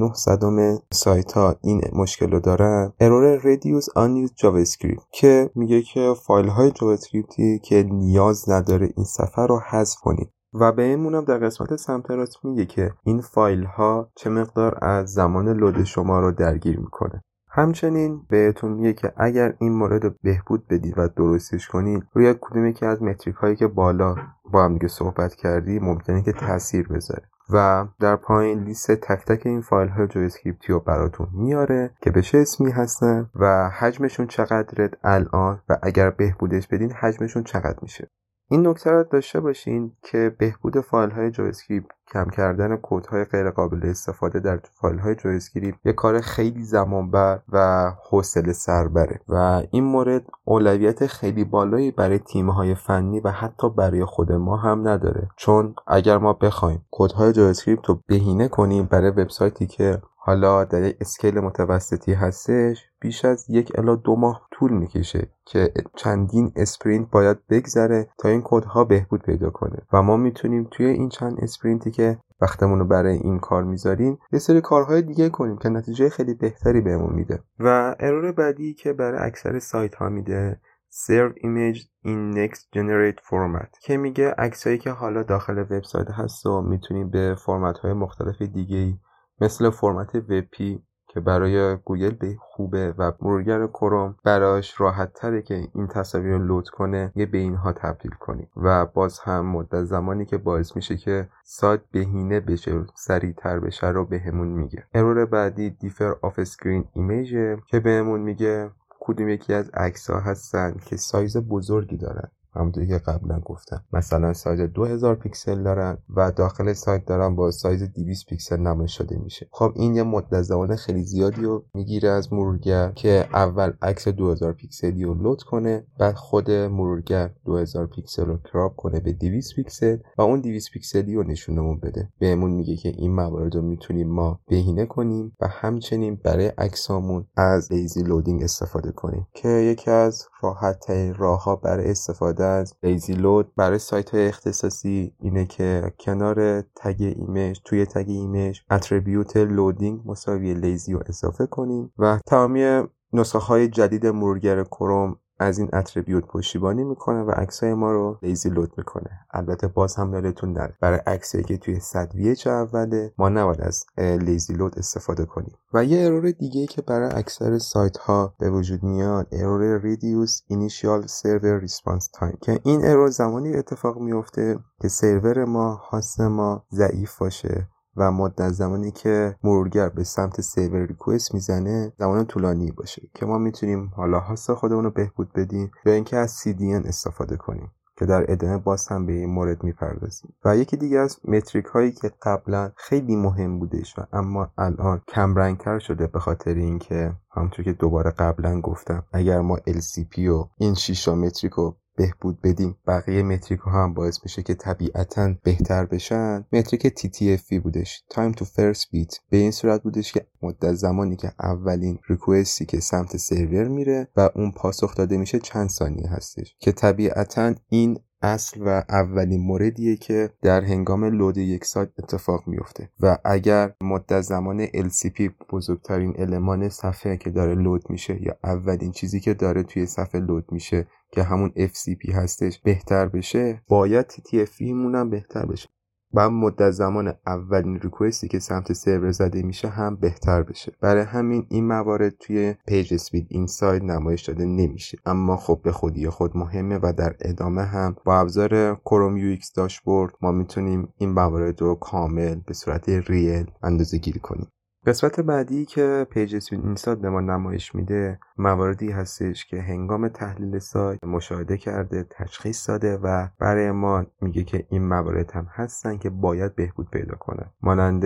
سایت ها این مشکل رو دارن، ارور ریدیوز آن جاوا اسکریپت که میگه که فایل های جاوا اسکریپتی که نیاز نداره این صفحه رو حذف کنید. و به اینمونم در قسمت سمت راست میگه که این فایل ها چه مقدار از زمان لود شما رو درگیر میکنه. همچنین بهتون میگه که اگر این مورد رو بهبود بدید و درستش کنید روی کدومی که از متریک هایی که بالا با هم دیگه صحبت کردی ممکنه که تاثیر بذاره و در پایین لیست تک تک این فایل های جاوا اسکریپتی رو براتون میاره که به چه اسمی هستن و حجمشون چقدره الان و اگر بهبودش بدین حجمشون چقدر میشه. این نکته رو داشته باشین که بهبود فایل های جاوا اسکریپت، کم کردن کدهای غیر قابل استفاده در فایل های جاوا اسکریپت یک کار خیلی زمانبر و حوصله سربره و این مورد اولویت خیلی بالایی برای تیم های فنی و حتی برای خود ما هم نداره، چون اگر ما بخوایم کدهای جاوا اسکریپت رو بهینه کنیم برای وبسایتی که حالا در یک اسکیل متوسطی هستش بیش از 1 الی 2 ماه طول میکشه که چندین اسپرینت باید بگذره تا این کدها بهبود پیدا کنه و ما میتونیم توی این چند اسپرینتی که وقتمون رو برای این کار میذاریم یه سری کارهای دیگه کنیم که نتیجه خیلی بهتری بهمون میده. و ارور بعدی که برای اکثر سایت ها میده Serve Image in Next Generate Format که میگه عکسایی که حالا داخل وبسایت هست و میتونیم به فرمت های مختلف دیگه‌ای مثل فرمت وپی که برای گوگل به خوبه و مرورگر کروم براش راحت تره که این تصاویر رو لود کنه یه به اینها تبدیل کنیم و باز هم مدت زمانی که باعث میشه که سایت بهینه بشه سریعتر بشه رو بهمون میگه. ارور بعدی دیفر آف اسکرین ایمیج که بهمون میگه کدوم یکی از عکس‌ها هستن که سایز بزرگی دارن، همونطوری که قبلا گفتم مثلا سایز 2000 پیکسل دارن و داخل سایت دارن با سایز 200 پیکسل نمایش داده میشه. خب این یه مدت زمان خیلی زیادی رو میگیره از مرورگر که اول عکس 2000 پیکسلی رو لود کنه، بعد خود مرورگر 2000 پیکسل رو کراپ کنه به 200 پیکسل و اون 200 پیکسلی رو نشونمون بده. بهمون میگه که این موارد رو میتونیم ما بهینه کنیم و همچنین برای عکسامون از لیزی لودینگ استفاده کنیم که یکی از راحت‌ترین راه‌ها برای استفاده از لیزی لود برای سایت‌های اختصاصی اینه که کنار تگ ایمیج توی تگ ایمیج اتریبیوت لودینگ مساوی لیزی رو اضافه کنیم و تمامی نسخه‌های جدید مرورگر کروم از این اتریبیوت پشتیبانی میکنه و عکسای ما رو لیزی لود میکنه. البته باز هم یادتون نره برای عکسایی که توی صدویه چه اوله ما نباید از لیزی لود استفاده کنیم. و یه ارور دیگه که برای اکثر سایت ها به وجود میاد، ارور ریدیوس اینیشیال سرور ریسپانس تایم، که این ارور زمانی اتفاق میفته که سرور ما، هاست ما ضعیف باشه و مدت زمانی که مرورگر به سمت سرور ریکوست میزنه زمان طولانی باشه که ما میتونیم حالا هاست خودمون رو بهبود بدیم یا اینکه از CDN استفاده کنیم که در ادامه باز هم به این مورد میپردازیم. و یکی دیگه از متریک هایی که قبلا خیلی مهم بودش و اما الان کم رنگتر شده به خاطر اینکه همونطور که دوباره قبلا گفتم اگر ما LCP و این 6 متریک رو بهبود بدیم بقیه متریک ها هم باعث میشه که طبیعتاً بهتر بشن. متریک TTFی بودش، تایم تو فرست بیت، به این صورت بودش که مدت زمانی که اولین ریکوئستی که سمت سرور میره و اون پاسخ داده میشه چند ثانیه هستش، که طبیعتاً این اصل و اولین موردیه که در هنگام لود یک سایت اتفاق میفته. و اگر مدت زمان LCP بزرگترین المان صفحه که داره لود میشه یا اولین چیزی که داره توی صفحه لود میشه که همون FCP هستش بهتر بشه، باید TTF مونم بهتر بشه و مدت زمان اولین ریکوئستی که سمت سرور زده میشه هم بهتر بشه. برای همین این موارد توی پیج اسپید اینسایت نمایش داده نمیشه، اما خب به خودی خود مهمه و در ادامه هم با ابزار کروم یو ایکس داشبورد ما میتونیم این موارد رو کامل به صورت ریل اندازه‌گیری کنیم. قسمت بعدی که پیج‌اسپید اینسایت به ما نمایش میده مواردی هستش که هنگام تحلیل سایت مشاهده کرده، تشخیص داده و برای ما میگه که این موارد هم هستن که باید بهبود پیدا کنه، مانند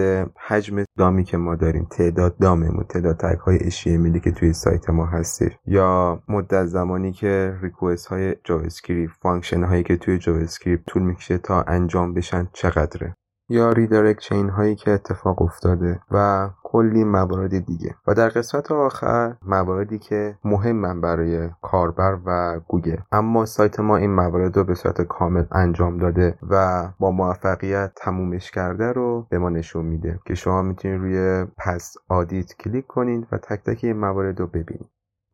حجم دامی که ما داریم، تعداد داممون، تعداد تگ‌های HTML که توی سایت ما هستش، یا مدت زمانی که ریکوئست های جاوا اسکریپت، فانکشن هایی که توی جاوا اسکریپت طول میکشه تا انجام بشن چقدره، یا ریدایرکت چین هایی که اتفاق افتاده و کلی موارد دیگه. و در قسمت آخر مواردی که مهمن برای کاربر و گوگل، اما سایت ما این موارد رو به صورت کامل انجام داده و با موفقیت تمومش کرده رو به ما نشون میده که شما میتونید روی پس آدیت کلیک کنید و تک تک این موارد رو ببینید.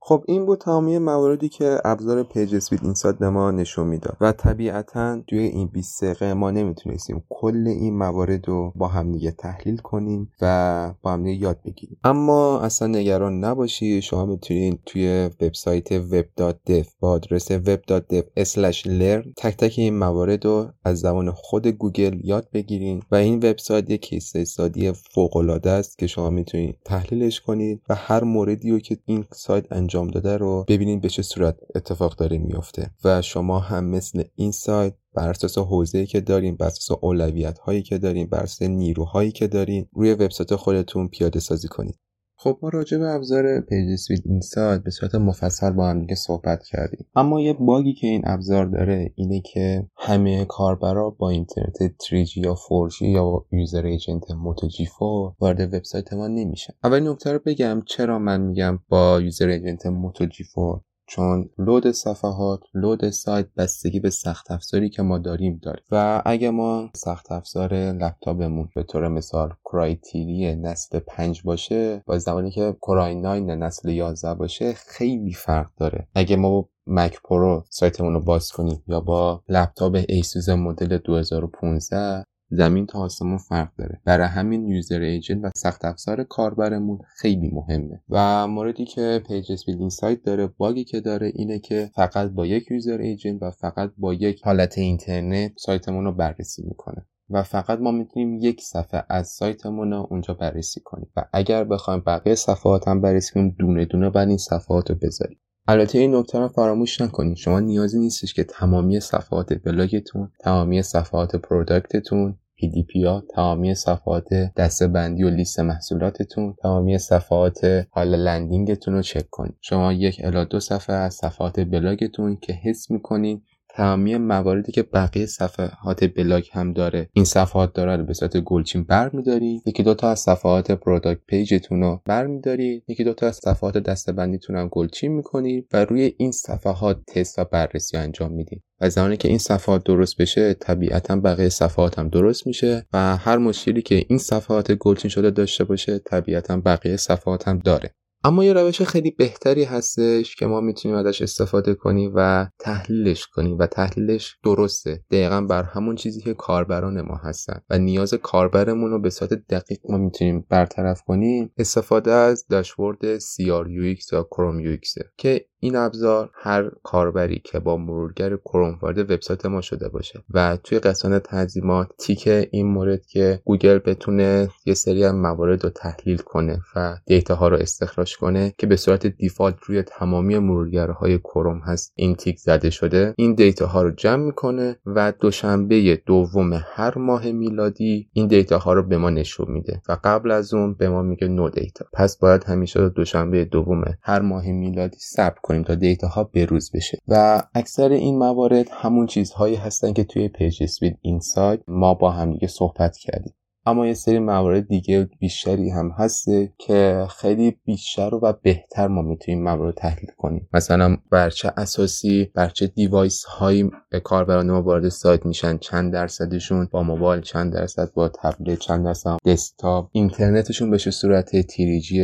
خب این بود تمامی مواردی که ابزار پیج اسپید اینسایت به ما نشون میداد و طبیعتاً توی این 20 دقیقه ما نمیتونستیم کل این موارد رو با هم دیگه تحلیل کنیم و با هم دیگه یاد بگیریم، اما اصلا نگران نباشید. شما میتونید توی وبسایت web.dev با آدرس web.dev/learn تک تک این موارد رو از زبان خود گوگل یاد بگیرید و این وبسایت یک کیس استادی فوق العاده است که شما میتونید تحلیلش کنید و هر موردی رو که این سایت انجام داده رو ببینید به چه صورت اتفاق داره میفته و شما هم مثل این سایت بر اساس حوزه‌ای که دارین، بر اساس اولویت‌هایی که دارین، بر اساس نیروهایی که دارین روی وبسایت خودتون پیاده سازی کنید. خب ما راجع به ابزار پیج اسپید اینسایت به صورت مفصل با هم دیگه صحبت کردیم، اما یه باگی که این ابزار داره اینه که همه کاربرا با اینترنت 3G یا 4G یا با یوزر ایجنت موتو G4 وارد وبسایت ما نمیشه. اول نکته رو بگم چرا من میگم با یوزر ایجنت موتو G4، چون لود صفحات، لود سایت بستگی به سخت افزاری که ما داریم داره و اگه ما سخت افزار لپتاپمون به طور مثال کرایتری نسل 5 باشه با زمانی که کراین 9 نسل 11 باشه خیلی فرق داره. اگه ما با مک پرو سایتمون رو باز کنیم یا با لپتاپ ایسوس مدل 2015 زمین تا آسمون فرق داره. برای همین یوزر ایجنت و سخت افزار کاربرمون خیلی مهمه و موردی که پیج اسپید اینسایت داره، باگی که داره اینه که فقط با یک یوزر ایجنت و فقط با یک حالت اینترنت سایتمون رو بررسی میکنه و فقط ما میتونیم یک صفحه از سایتمون رو اونجا بررسی کنیم و اگر بخوایم بقیه صفحات هم بررسی کنیم دونه دونه بعد این صفحات رو بذاریم. البته این نکته رو فراموش نکنید، شما نیازی نیستش که تمامی صفحات بلاگتون، تمامی صفحات پروداکتتون، PDPA، تمامی صفحات دسته‌بندی و لیست محصولاتتون، تمامی صفحات حالا لندینگتون رو چک کنید. شما 1 الی 2 صفحه از صفحات بلاگتون که حس می‌کنید تمامی مواردی که بقیه صفحات بلاگ هم داره این صفحات داره رو به صورت گلچین برمی‌دارید، 1-2 تا از صفحات پروداکت پیجتون رو برمی‌دارید، 1-2 از صفحات دسته‌بندیتون هم گلچین می‌کنید و روی این صفحات تست و بررسی انجام میدید و زمانی که این صفحات درست بشه طبیعتاً بقیه صفحات هم درست میشه و هر مشکلی که این صفحات گلچین شده داشته باشه طبیعتاً بقیه صفحات هم داره. اما یه روش خیلی بهتری هستش که ما میتونیم ازش استفاده کنیم و تحلیلش کنیم و تحلیلش درسته، دقیقاً بر همون چیزی که کاربران ما هستن و نیاز کاربرمون رو به صورت دقیق ما میتونیم برطرف کنیم. استفاده از داشبورد CR UX یا Chrome UX که این ابزار هر کاربری که با مرورگر کروم وارد وبسایت ما شده باشه و توی قسمت تنظیمات تیک این مورد که گوگل بتونه یه سری از موارد رو تحلیل کنه و دیتا ها رو استخراج کنه که به صورت دیفالت روی تمامی مرورگرهای کروم هست این تیک زده شده، این دیتا ها رو جمع میکنه و دوشنبه دوم هر ماه میلادی این دیتا ها رو به ما نشون میده و قبل از اون به ما میگه نو دیتا. پس باید همیشه دوشنبه دوم هر ماه میلادی ثبت کنیم تا دیتاها بروز بشه و اکثر این موارد همون چیزهایی هستن که توی PageSpeed Insights ما با هم دیگه صحبت کردیم. اما یه سری موارد دیگه بیشتری هم هسته که خیلی بیشتر و بهتر ما میتونیم موارد تحلیل کنیم. مثلا بر چه اساسی، بر چه دیوایس هایی کاربران ما وارد سایت میشن، چند درصدشون با موبایل، چند درصد با تبلت، چند درصد دسکتاپ، اینترنتشون به چه صورت 3G،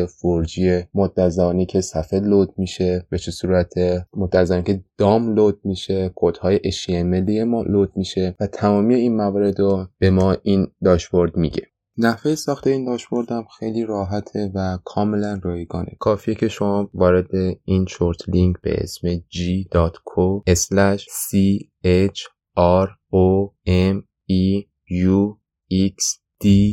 4G، مدت زمانی که صفحه لود میشه، به چه صورت مدت زمانی که دانلود میشه، کدهای HTML ما لود میشه و تمامی این موارد رو به ما این داشبورد می. نحوه ساخت این داشبورد هم خیلی راحته و کاملا رایگانه. کافیه که شما وارد این شورت لینک به اسم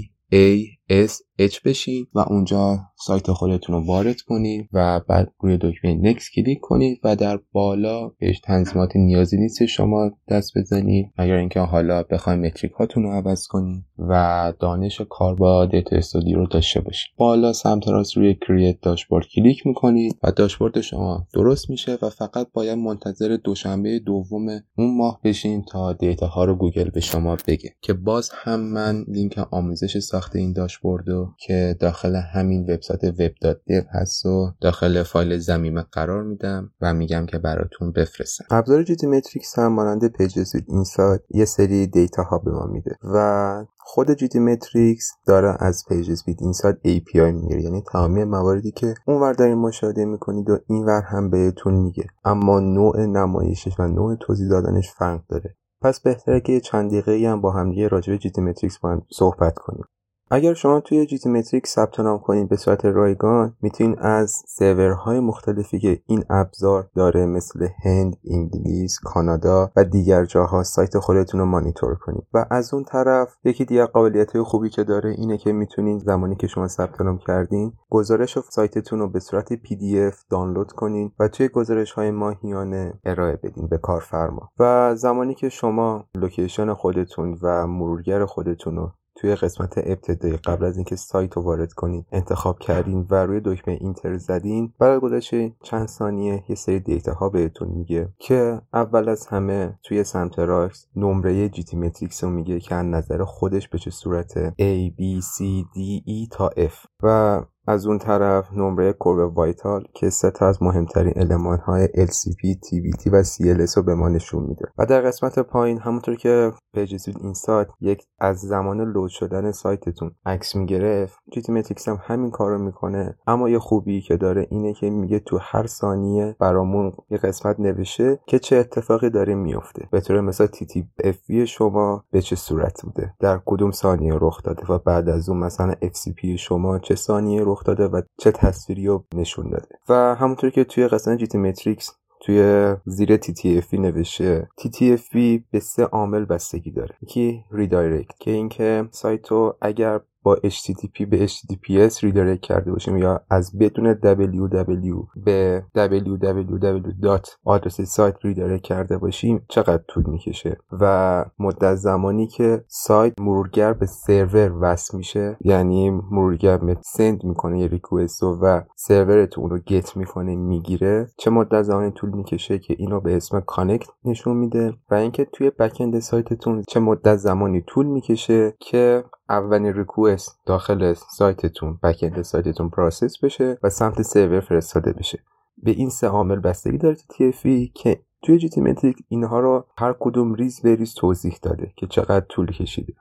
g.co/chromeuxdash بشین و اونجا سایت خودتون رو وارد کنید و بعد روی دکمه نکست کلیک کنید و در بالا بهش تنظیمات نیازی نیست شما دست بزنید، مگر اینکه حالا بخواید متریک هاتون رو عوض کنید و دانش کار با دیتا استودیو رو داشته باشید. بالا سمت راست روی کرییت داشبورد کلیک میکنید و داشبورد شما درست میشه و فقط باید منتظر دوشنبه دوم اون ماه بشین تا دیتا ها رو گوگل به شما بگه. که باز هم من لینک آموزش ساخت این داشبورد رو که داخل همین وبسایت web.dev هست و داخل فایل ضمیمه قرار میدم و میگم که براتون بفرستم. ابزار GTmetrix هم مانند PageSpeed Insights یه سری دیتا ها به ما میده و خود GTmetrix داره از PageSpeed Insights API میگیره، یعنی تمامی مواردی که اونور دارین مشاهده میکنید و اینور هم بهتون میگه، اما نوع نمایشش و نوع توضیح دادنش فرق داره. پس بهتره که چند دقیقه‌ای هم با هم دیگه راجع به GTmetrix صحبت کنیم. اگر شما توی GTmetrix ثبت نام کنید به صورت رایگان میتونید از سرورهای مختلفی که این ابزار داره مثل هند، انگلیس، کانادا و دیگر جاها سایت خودتون رو مانیتور کنید و از اون طرف یکی دیگر قابلیت خوبی که داره اینه که میتونید زمانی که شما ثبت نام کردین گزارش سایتتون رو به صورت PDF دانلود کنید و توی گزارش‌های ماهیانه ارائه بدین به کارفرما و زمانی که شما لوکیشن خودتون و مرورگر خودتون رو توی قسمت ابتدایی قبل از اینکه سایت رو وارد کنین انتخاب کردین و روی دکمه اینتر زدین، برای گذشت چند ثانیه یه سری دیتا ها بهتون میگه که اول از همه توی سمت راست نمره GTmetrix رو میگه که از نظر خودش به چه صورت A B C D E تا F و از اون طرف نمره کورب وایتال که سه تا از مهمترین المان‌های LCP، TBT و CLS رو به ما نشون میده. و در قسمت پایین همونطور که PageSpeed Insights یک از زمان لود شدن سایتتون عکس میگرفت، GTmetrix هم همین کارو میکنه، اما یه خوبی که داره اینه که میگه تو هر ثانیه برامون یه قسمت نوشته که چه اتفاقی داره میفته. به طور مثال TTFV شما به چه صورت بوده، در کدوم ثانیه رخ داده و بعد از اون مثلا FCP شما چه ثانیه رخ داده و چه تصویری رو نشون داده. و همونطور که توی قسمت GTmetrix توی زیر TTFV نوشته، TTFV به سه عامل بستگی داره. یکی ریدایرکت که اینکه سایت رو اگر با HTTP به HTTPS ریدایرکت کرده باشیم یا از بدون www به www.آدرس سایت ریدایرکت کرده باشیم چقدر طول میکشه و مدت زمانی که سایت مرورگر به سرور وصل میشه، یعنی مرورگر سند میکنه یه ریکوست و سرورتون اون رو گت میکنه میگیره، چه مدت زمانی طول میکشه که اینو به اسم کانکت نشون میده و اینکه توی بک‌اند سایتتون چه مدت زمانی طول میکشه که اولین ریکوست داخل سایتتون بک‌اند سایتتون پروسس بشه و سمت سرور فرستاده بشه. به این سه عامل بستگی داره TTFV که توی GTmetrix اینها رو هر کدوم ریز به ریز توضیح داده که چقدر طول کشیده.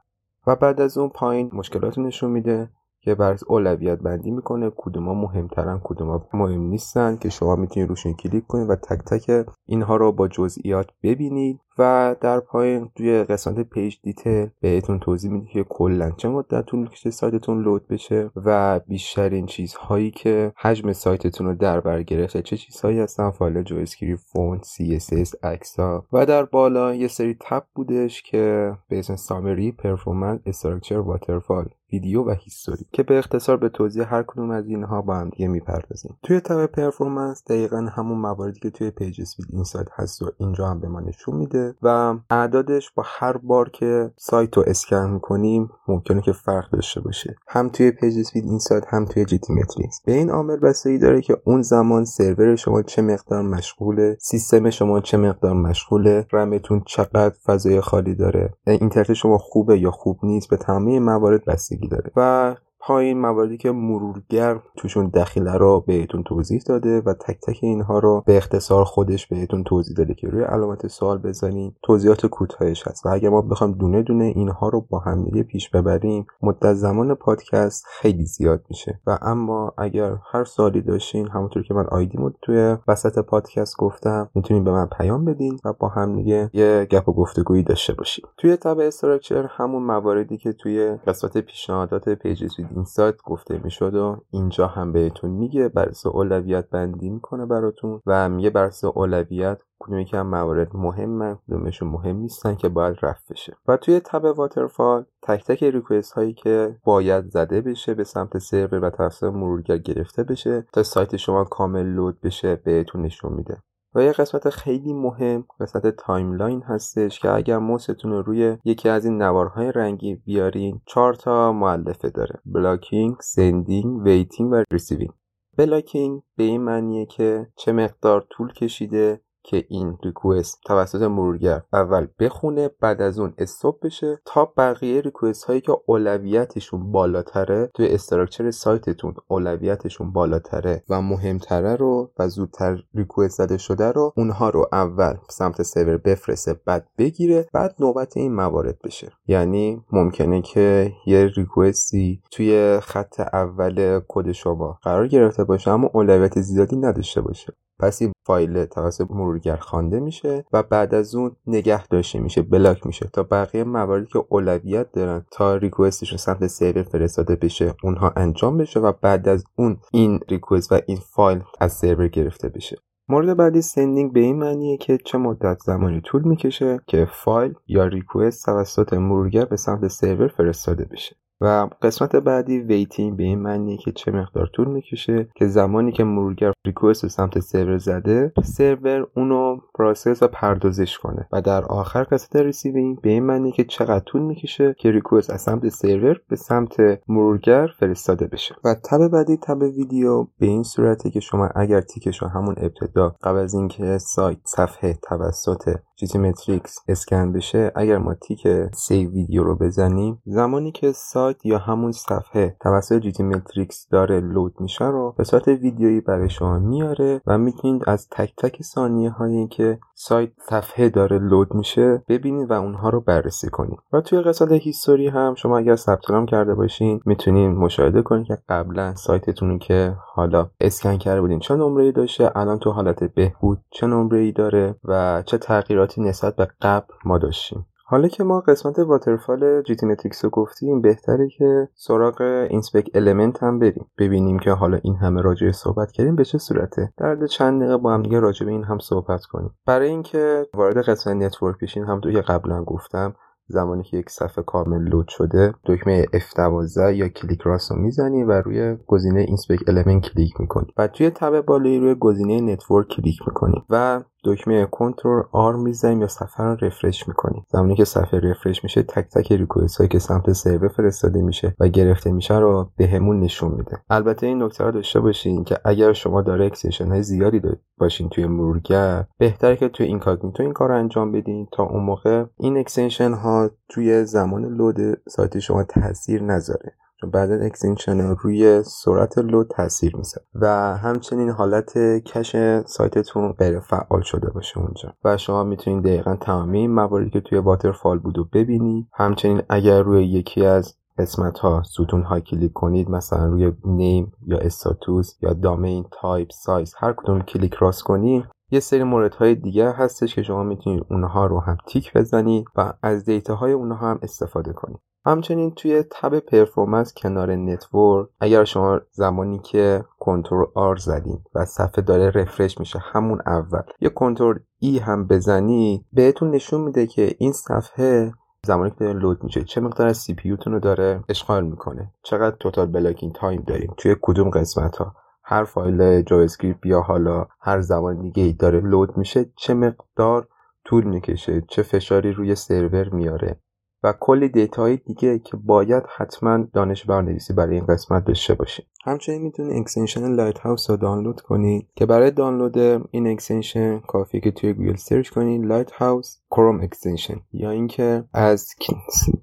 و بعد از اون پایین مشکلات نشون میده که برعکس اولویت بندی میکنه، کدوما مهمترن کدوما مهم نیستن، که شما میتونید روشون کلیک کنید و تک تک اینها رو با جزئیات ببینید. و در پایین توی قسمت پیج دیتیل بهتون توضیح میده که کلا چه مدت طول میکشه سایتتون لود بشه و بیشترین چیزهایی که حجم سایتتون رو در بر گرفته چه چیزهایی هستن، فایل جاوا اسکریپت، فونت، CSS، عکس‌ها. و در بالا یه سری تب بودش که به اسم سامری، پرفورمنس، استراکچر، واترفال، ویدیو و هیستوری که به اختصار به توضیح هر کدوم از اینها با هم دیگه میپردازیم. توی تب پرفورمنس دقیقاً همون مواردی که توی پیج اسپید اینسایت هست و اینجا هم به ما نشون میده و اعدادش با هر بار که سایت رو اسکن میکنیم ممکنه که فرق داشته باشه، هم توی پیج اسپید اینسایت هم توی جیتی متریکس. به این عامل بستگی داره که اون زمان سرور شما چه مقدار مشغوله، سیستم شما چه مقدار مشغوله، رمتون چقدر فضای خالی داره، اینترنت شما خوبه یا خوب نیست، به تمام موارد بستگی داره. و پایین مواردی که مرورگر توشون دخیله رو بهتون توضیح داده و تک تک اینها رو به اختصار خودش بهتون توضیح داده که روی علامت سوال بزنین. توضیحات کوتاهش هست و اگر ما بخوایم دونه دونه اینها رو با هم دیگه پیش ببریم مدت زمان پادکست خیلی زیاد میشه. و اما اگر هر سوالی داشتین، همونطور که من آیدیمو توی وسط پادکست گفتم، میتونین به من پیام بدین و با هم دیگه یه گپ و گفتگویی داشته باشیم. توی تب استراکچر همون مواردی که توی قسمت پیشنهادات پیجز این سایت گفته میشد و اینجا هم بهتون میگه، بررس اولویت بندی میکنه براتون و میگه بررس اولویت کدومی که هم موارد مهمن، کدومشون مهم نیستن که باید رفع بشه. و توی تب واترفال تک تک ریکوئست هایی که باید زده بشه به سمت سرور و توسط مرورگر گرفته بشه تا سایت شما کامل لود بشه بهتون نشون میده. و یه قسمت خیلی مهم قسمت تایملاین هستش که اگر موستون رو روی یکی از این نوارهای رنگی بیارین 4 تا مؤلفه داره: بلاکینگ، سندینگ، ویتینگ و ریسیوینگ. بلاکینگ به این معنیه که چه مقدار طول کشیده که این ریکوست توسط مرورگر اول بخونه، بعد از اون استاپ بشه تا بقیه ریکوست هایی که اولویتشون بالاتره توی استراکچر سایتتون اولویتشون بالاتره و مهمتره رو و زودتر ریکوست زده شده رو اونها رو اول سمت سرور بفرسته، بعد بگیره، بعد نوبت این موارد بشه. یعنی ممکنه که یه ریکوستی توی خط اول کد شما قرار گرفته باشه اما اولویت زیادی نداشته باشه، پس این فایل توسط مرورگر خوانده میشه و بعد از اون نگه داشته میشه، بلاک میشه تا بقیه مواردی که اولویت دارن تا ریکوئستشون سمت سرور فرستاده بشه اونها انجام بشه و بعد از اون این ریکوئست و این فایل از سرور گرفته بشه. مورد بعدی سندینگ به این معنیه که چه مدت زمانی طول میکشه که فایل یا ریکوئست توسط مرورگر به سمت سرور فرستاده بشه. و قسمت بعدی ویتینگ به این معنیه که چه مقدار طول میکشه که زمانی که مرورگر ریکوست رو سمت سرور زده سرور اونو پروسس و پردازش کنه. و در آخر قسمت ریسیوینگ به این معنیه که چقدر طول میکشه که ریکوست از سمت سرور به سمت مرورگر فرستاده بشه. و تب بعدی تب ویدیو به این صورته که شما اگر تیکش رو همون ابتدا قبل از اینکه سایت صفحه توسط GTmetrix اسکن بشه، اگر ما تیک سیو ویدیو رو بزنیم زمانی که سایت یا همون صفحه توسط GTmetrix داره لود میشه رو به صورت ویدیویی برای شما میاره و میتونید از تک تک ثانیه هایی که سایت صفحه داره لود میشه ببینید و اونها رو بررسی کنید. و توی قسمت هیستوری هم شما اگر ثبت نام کرده باشین میتونید مشاهده کنید که قبلا سایتتون که حالا اسکن کرده بودین چه نمره‌ای داشته، الان تو حالت بهبود چه نمره‌ای داره و چه تغییراتی نسبت به قبل ما داشتیم. حالا که ما قسمت واترفال GTmetrix رو گفتیم بهتره که سراغ اینسپکت المنت هم بریم ببینیم که حالا این همه راجع صحبت کردیم به چه صورته. در چند دقیقه با هم دیگه راجع به این هم صحبت کنیم. برای اینکه وارد قسمت نتورک بشین همونطور که قبلا گفتم زمانی که یک صفحه کامل لود شده دکمه F12 یا کلیک راست رو میزنی و روی گزینه اینسپکت المنت کلیک میکنی و توی تب بالایی روی گزینه نتورک کلیک میکنی و دکمه کنترل آر میزنیم یا صفحه رو رفرش میکنیم. زمانی که صفحه رفرش میشه تک تک ریکوئست هایی که سمت سرور فرستاده میشه و گرفته میشه رو بهمون نشون میده. البته این نکته رو داشته باشین که اگر شما دایرکشن های زیادی باشین توی مرورگر بهتره که توی اینکاگنیتو این کارو انجام بدین تا اون موقع این اکستنشن ها توی زمان لود سایت شما تاثیر نذاره. بعد از اکستنشن روی سرعت لود تاثیر میذاره و همچنین حالت کش سایتتون غیر فعال شده باشه اونجا و شما میتونید دقیقاً تمامی مواردی که توی واترفال بود رو ببینید. همچنین اگر روی یکی از قسمت ها ستون های کلیک کنید، مثلا روی نیم یا استاتوس یا دامین، تایپ، سایز، هر کدوم کلیک راست کنید، یه سری موردهای دیگه هستش که شما میتونید اونها رو هم تیک بزنید و از دیتاهای اونها هم استفاده کنید. همچنین توی تب پرفورمنس کنار نتورک، اگر شما زمانی که کنترل آر زدین و صفحه داره رفرش میشه همون اول یه کنترل ای هم بزنید، بهتون نشون میده که این صفحه زمانی که داره لود میشه چه مقدار از سی پی یوتون رو داره اشغال میکنه، چقدر توتال بلاکینگ تایم داریم توی کدوم قسمت ها، هر فایل جاوا اسکریپت یا حالا هر زبان دیگه ای داره لود میشه چه مقدار طول میکشه، چه فشاری روی سرور میاره و کلی دیتاهای دیگه که باید حتما دانش برنامه‌نویسی برای این قسمت داشته باشید. همچنین میتونید اکستنشن لایت هاوس رو دانلود کنید که برای دانلود این اکستنشن کافیه که توی گوگل سرچ کنید لایت هاوس کروم اکستنشن، یا اینکه از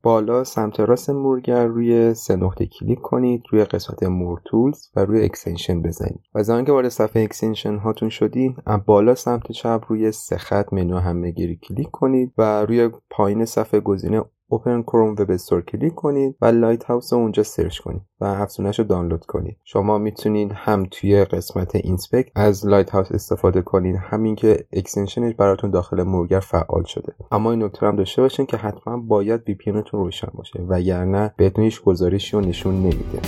بالا سمت راست مرور روی سه نقطه کلیک کنید، روی قسمت مور تولز و روی اکستنشن بزنید و زمانی که وارد صفحه اکستنشن هاتون شدید از بالا سمت چپ روی سه خط منو همه‌گیری کلیک کنید و روی پایین صفحه گزینه اوپن کروم وب استور کلیک کنید و لایت هاوس رو اونجا سرچ کنید و افزونش رو دانلود کنید. شما میتونید هم توی قسمت اینسپکت از لایت هاوس استفاده کنید، همین که اکستنشنش براتون داخل مرورگر فعال شده. اما این نکته هم داشته باشین که حتما باید وی پی انتون روشن باشه وگرنه بهتون هیچ گزارشی رو نشون نمیده.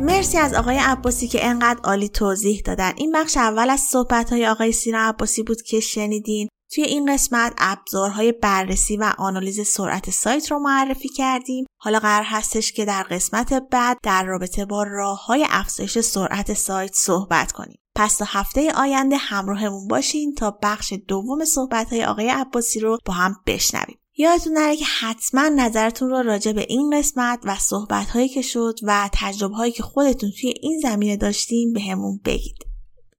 مرسی از آقای عباسی که انقدر عالی توضیح دادن. این بخش اول از صحبت‌های آقای سینا عباسی بود که شنیدین. توی این قسمت ابزارهای بررسی و آنالیز سرعت سایت رو معرفی کردیم. حالا قرار هستش که در قسمت بعد در رابطه با راه‌های افزایش سرعت سایت صحبت کنیم. پس تا هفته آینده همراهمون باشین تا بخش دوم صحبت‌های آقای عباسی رو با هم بشنویم. یادتون نره که حتما نظرتون رو راجع به این قسمت و صحبت‌هایی که شد و تجربه‌هایی که خودتون توی این زمینه داشتین به همون بگید.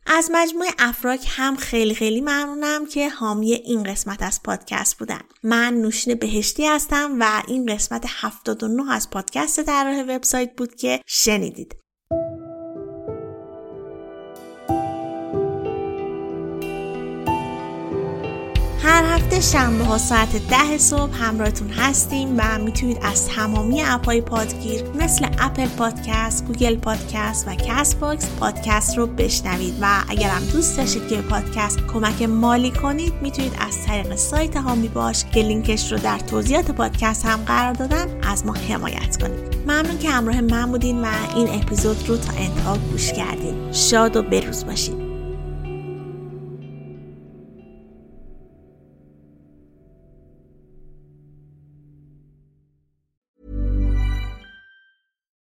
از مجموعه افراک هم خیلی خیلی ممنونم که حامی این قسمت از پادکست بودن. من نوشین بهشتی هستم و این قسمت 79 از پادکست در راه وبسایت بود که شنیدید. هر هفته شنبه ها ساعت 10 صبح همراهتون هستیم و میتونید از تمامی اپ‌های پادگیر مثل اپل پادکست، گوگل پادکست و کست باکس پادکست رو بشنوید و اگر هم دوست داشتید که به پادکست کمک مالی کنید میتونید از طریق سایت هامی باش که لینکش رو در توضیحات پادکست هم قرار دادم از ما حمایت کنید. ممنون که همراه من بودین و این اپیزود رو تا انتها گوش کردین. شاد و بروز باشید.